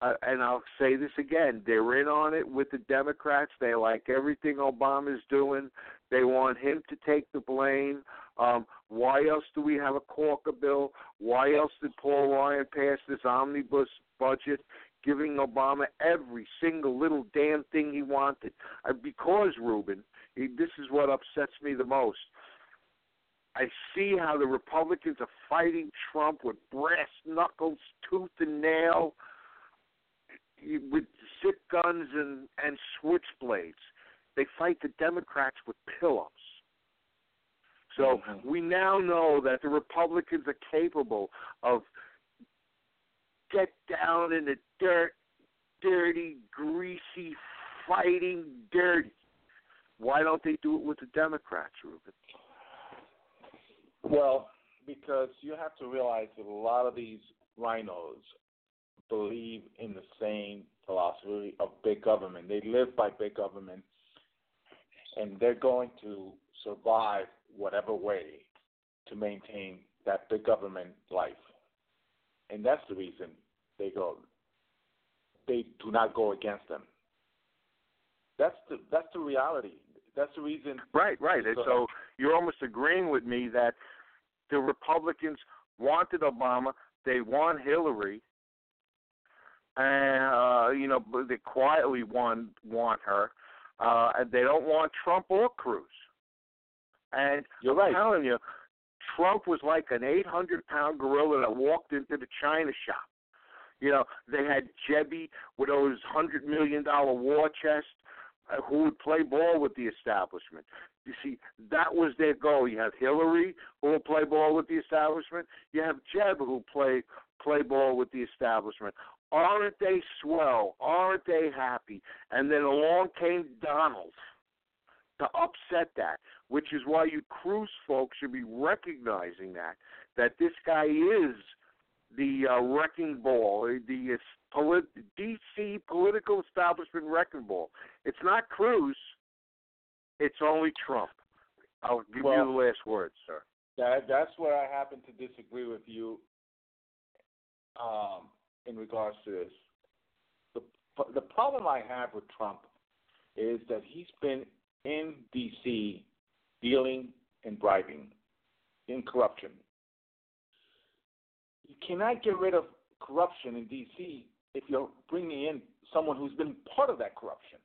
Uh, and I'll say this again: they're in on it with the Democrats. They like everything Obama's doing. They want him to take the blame. Um, why else do we have a Corker bill? Why else did Paul Ryan pass this omnibus budget? Giving Obama every single little damn thing he wanted. Uh, because, Ruben, he, this is what upsets me the most. I see how the Republicans are fighting Trump with brass knuckles, tooth and nail, with zip guns and, and switchblades. They fight the Democrats with pillows. So mm-hmm. we now know that the Republicans are capable of get down in the dirt, dirty, greasy, fighting dirty. Why don't they do it with the Democrats, Ruben? Well, because you have to realize that a lot of these rhinos believe in the same philosophy of big government. They live by big government, and they're going to survive whatever way to maintain that big government life. And that's the reason they go. They do not go against them. That's the that's the reality. That's the reason. Right, right. And so you're almost agreeing with me that the Republicans wanted Obama, they want Hillary, and uh, you know they quietly want want her, uh, and they don't want Trump or Cruz. And you're right. I'm telling you, Trump was like an eight hundred pound gorilla that walked into the China shop. You know, they had Jebby with those one hundred million dollars war chest uh, who would play ball with the establishment. You see, that was their goal. You have Hillary who will play ball with the establishment. You have Jeb who play play ball with the establishment. Aren't they swell? Aren't they happy? And then along came Donald to upset that, which is why you Cruz folks should be recognizing that, that this guy is the uh, wrecking ball, the uh, polit- D C political establishment wrecking ball. It's not Cruz. It's only Trump. I'll give well, you the last word, sir. That, that's where I happen to disagree with you um, in regards to this. The, the problem I have with Trump is that he's been in D C dealing and bribing, in corruption. You cannot get rid of corruption in D C if you're bringing in someone who's been part of that corruption.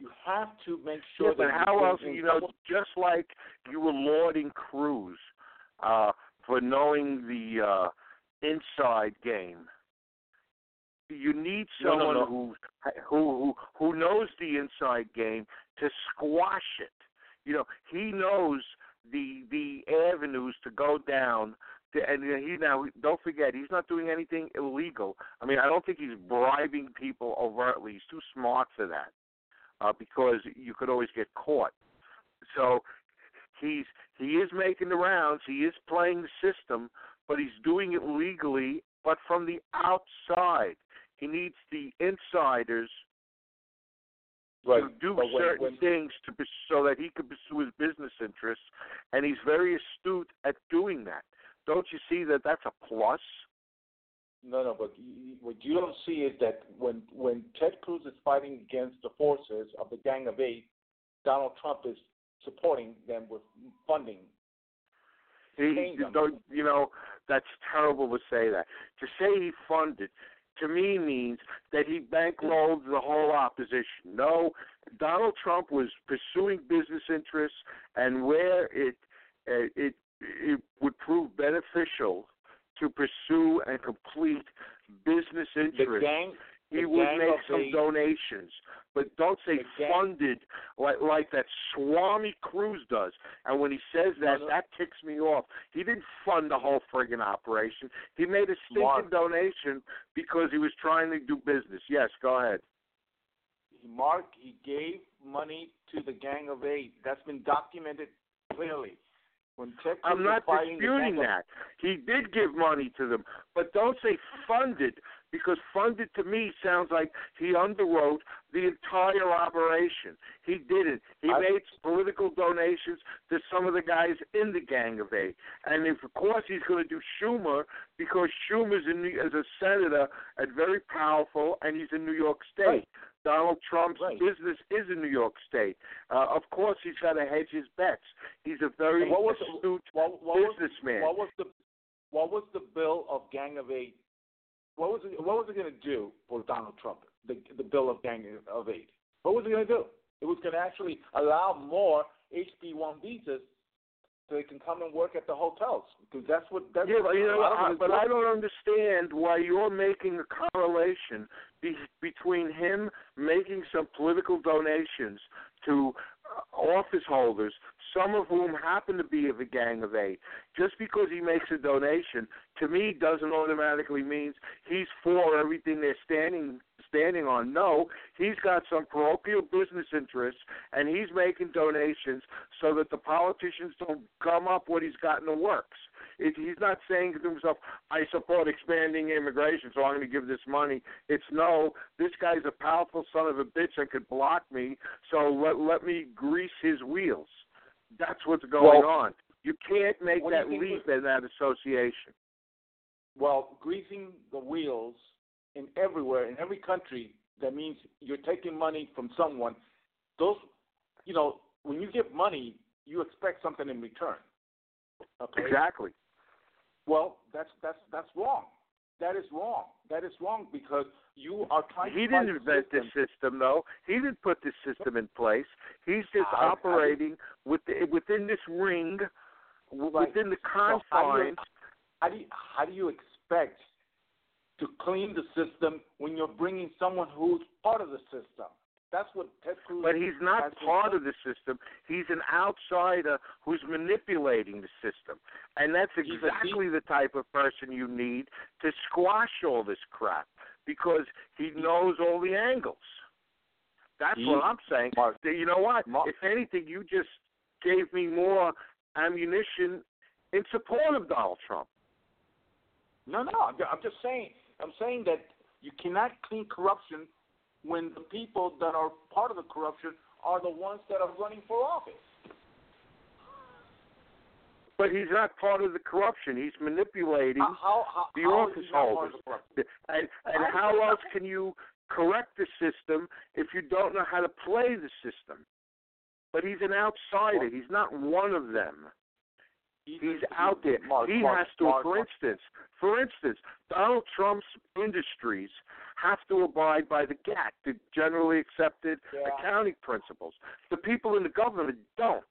You have to make sure yeah, that... But how else, you know, just like you were lauding Cruz uh, for knowing the uh, inside game, you need someone no, no, no. Who, who, who knows the inside game to squash it. You know, he knows the the avenues to go down. To, and he now, don't forget, he's not doing anything illegal. I mean, I don't think he's bribing people overtly. He's too smart for that uh, because you could always get caught. So he's he is making the rounds. He is playing the system, but he's doing it legally, but from the outside. He needs the insiders Right. to do when, certain when, things to so that he could pursue his business interests, and he's very astute at doing that. Don't you see that that's a plus? No, no, but what you don't see is that when when Ted Cruz is fighting against the forces of the Gang of Eight, Donald Trump is supporting them with funding. He, don't, you know, that's terrible to say that. To say he funded... to me means that he bankrolled the whole opposition. No, Donald Trump was pursuing business interests, and where it it it would prove beneficial to pursue and complete business interests, gang, he would make some the, donations. But don't say funded like like that Swami Cruz does. And when he says that, no, no. that ticks me off. He didn't fund the whole friggin' operation. He made a stinking Mark. donation because he was trying to do business. Yes, go ahead. Mark, he gave money to the Gang of Eight. That's been documented clearly. When Ted Cruz I'm not disputing that. He did give money to them. But don't say funded, because funded to me sounds like he underwrote the entire operation. He didn't. He I, made political donations to some of the guys in the Gang of Eight. And if, of course he's going to do Schumer, because Schumer's in the, as a senator and very powerful, and he's in New York State. Right. Donald Trump's right. business is in New York State. Uh, of course, he's got to hedge his bets. He's a very what was astute the, what, what businessman. Was, what, was the, what was the bill of Gang of Eight? What was it, what was it going to do for Donald Trump, the, the bill of Gang of Eight? What was it going to do? It was going to actually allow more H B one visas so they can come and work at the hotels, because that's what that's yeah, what but, you know, I, but I don't understand why you're making a correlation be, between him making some political donations to uh, office holders some of whom happen to be of the Gang of Eight. Just because he makes a donation, to me, doesn't automatically mean he's for everything they're standing standing on. No, he's got some parochial business interests, and he's making donations so that the politicians don't gum up what he's got in the works. It, he's not saying to himself, I support expanding immigration, so I'm going to give this money. It's no, this guy's a powerful son of a bitch and could block me, so let, let me grease his wheels. That's what's going well, on. You can't make that leap in that association. Well, greasing the wheels in everywhere, in every country, that means you're taking money from someone. Those, you know, when you give money, you expect something in return. Okay. Exactly. Well, that's that's that's wrong. That is wrong. That is wrong because you are trying he to. He didn't invent system. this system, though. He didn't put this system in place. He's just I, operating I, with the, within this ring, right. within the confines. So how, do you, how do you expect to clean the system when you're bringing someone who's part of the system? That's what Ted Cruz But he's not part of the system. He's an outsider who's manipulating the system. And that's exactly the type of person you need to squash all this crap because he knows all the angles. That's he, what I'm saying. Mark, you know what? Mark, if anything, you just gave me more ammunition in support of Donald Trump. No, no. I'm just saying. I'm saying that you cannot clean corruption when the people that are part of the corruption are the ones that are running for office. But he's not part of the corruption. He's manipulating uh, how, how, the how office holders. Of and and how else can you correct the system if you don't know how to play the system? But he's an outsider. He's not one of them. He's, he's out there. Mark, he Mark, has to, Mark, for instance, for instance, Donald Trump's industries have to abide by the G A T T, the Generally Accepted yeah. Accounting Principles. The people in the government don't.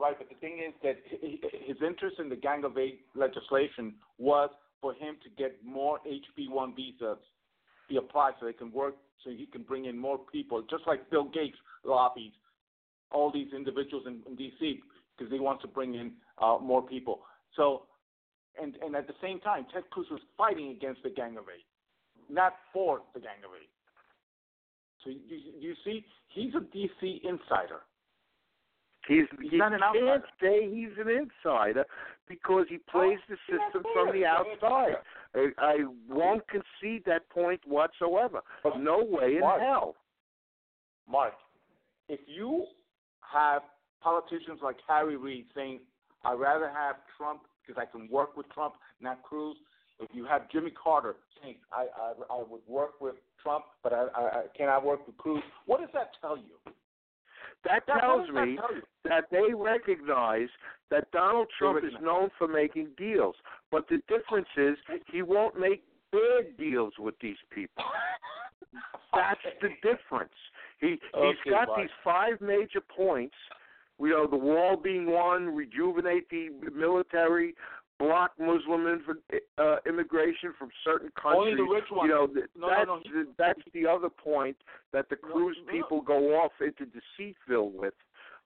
Right, but the thing is that his interest in the Gang of Eight legislation was for him to get more H B one visas to apply so they can work, so he can bring in more people, just like Bill Gates lobbies all these individuals in, in D C because he wants to bring in uh, more people. So, and, and at the same time, Ted Cruz was fighting against the Gang of Eight, not for the Gang of Eight. So you, you see, he's a D C insider. He's, he's he not an outsider. Can't say he's an insider because he plays oh, the system from the outside. I, I won't concede that point whatsoever. But no way in Mark, hell. Mark, if you have politicians like Harry Reid saying, I'd rather have Trump because I can work with Trump, not Cruz. If you have Jimmy Carter saying, I, I, I would work with Trump, but I, I, I cannot work with Cruz, what does that tell you? That, that tells that me tell that they recognize that Donald Trump is known for making deals, but the difference is he won't make bad deals with these people. That's the difference. He, okay, he's got bye. these five major points. You know, the wall being one, rejuvenate the military, block Muslim inv- uh, immigration from certain countries. Only the rich one. You know, th- no, that's, no, no. The, that's the other point that the Cruz no, no. people go off into Deceiville with,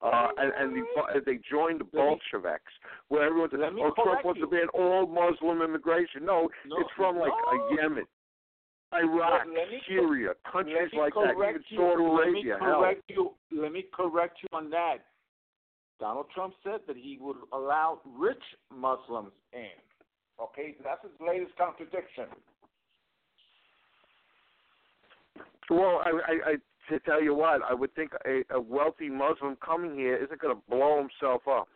uh, and, and the, they join the Bolsheviks, where everyone says, oh, Trump wants to ban all Muslim immigration. No, no it's from, like, no. a Yemen, Iraq, Syria, countries like that, even Saudi Arabia. Let me correct you on that. Donald Trump said that he would allow rich Muslims in. Okay, so that's his latest contradiction. Well, I, I, I to tell you what, I would think a, a wealthy Muslim coming here isn't going to blow himself up.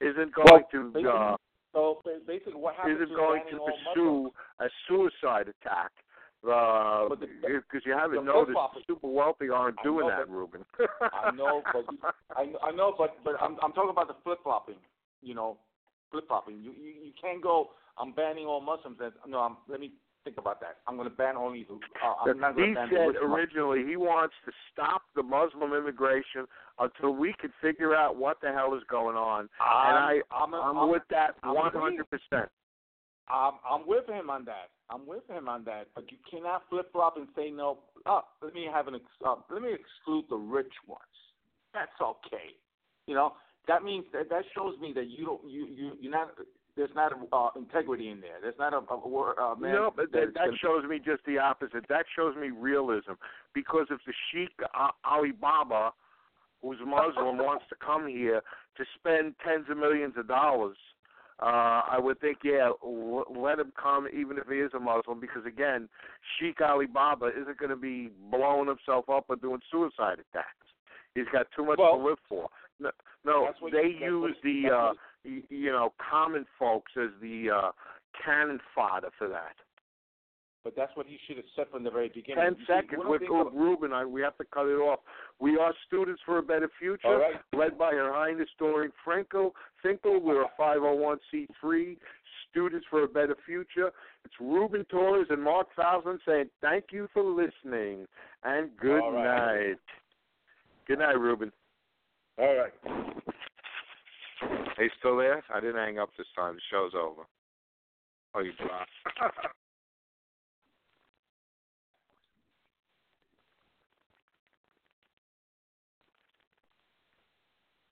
Isn't going well, to. Basically, uh, so basically, what happens? Isn't going to pursue a suicide attack? Because uh, you haven't noticed, the super wealthy aren't doing know, that, but, Ruben. I know, but I, I know, but but I'm I'm talking about the flip flopping. You know, flip flopping. You, you you can't go. I'm banning all Muslims. And, no, I'm, let me think about that. I'm going to ban only. Uh, I'm not going to ban. He said originally he wants to stop the Muslim immigration until we can figure out what the hell is going on. I'm, and I I'm, a, I'm, I'm with that one hundred percent. I'm, I'm with him on that. I'm with him on that. But you cannot flip flop and say no. Oh, let me have an. Uh, let me exclude the rich ones. That's okay. You know, that means that, that shows me that you don't you you you're not. There's not a, uh, integrity in there. There's not a, a, a man. No, but that, that shows me just the opposite. That shows me realism, because if the Sheikh Alibaba, who's Muslim, wants to come here to spend tens of millions of dollars, uh, I would think, yeah, l- let him come, even if he is a Muslim, because again, Sheikh Alibaba isn't going to be blowing himself up or doing suicide attacks. He's got too much well, to live for. No, no they you, use what, the. Uh, You know, common folks as the uh, cannon fodder for that. But that's what he should have said from the very beginning. Ten you seconds. See, with oh, Ruben, I, we have to cut it off. We are Students for a Better Future, right, led by Her Highness Doreen Franco Finkel. We're a five oh one c three, Students for a Better Future. It's Ruben Torres and Mark Falzon saying thank you for listening, and good All night. Right. Good night, Ruben. All right. Are you still there? I didn't hang up this time. The show's over. Oh, you blocked.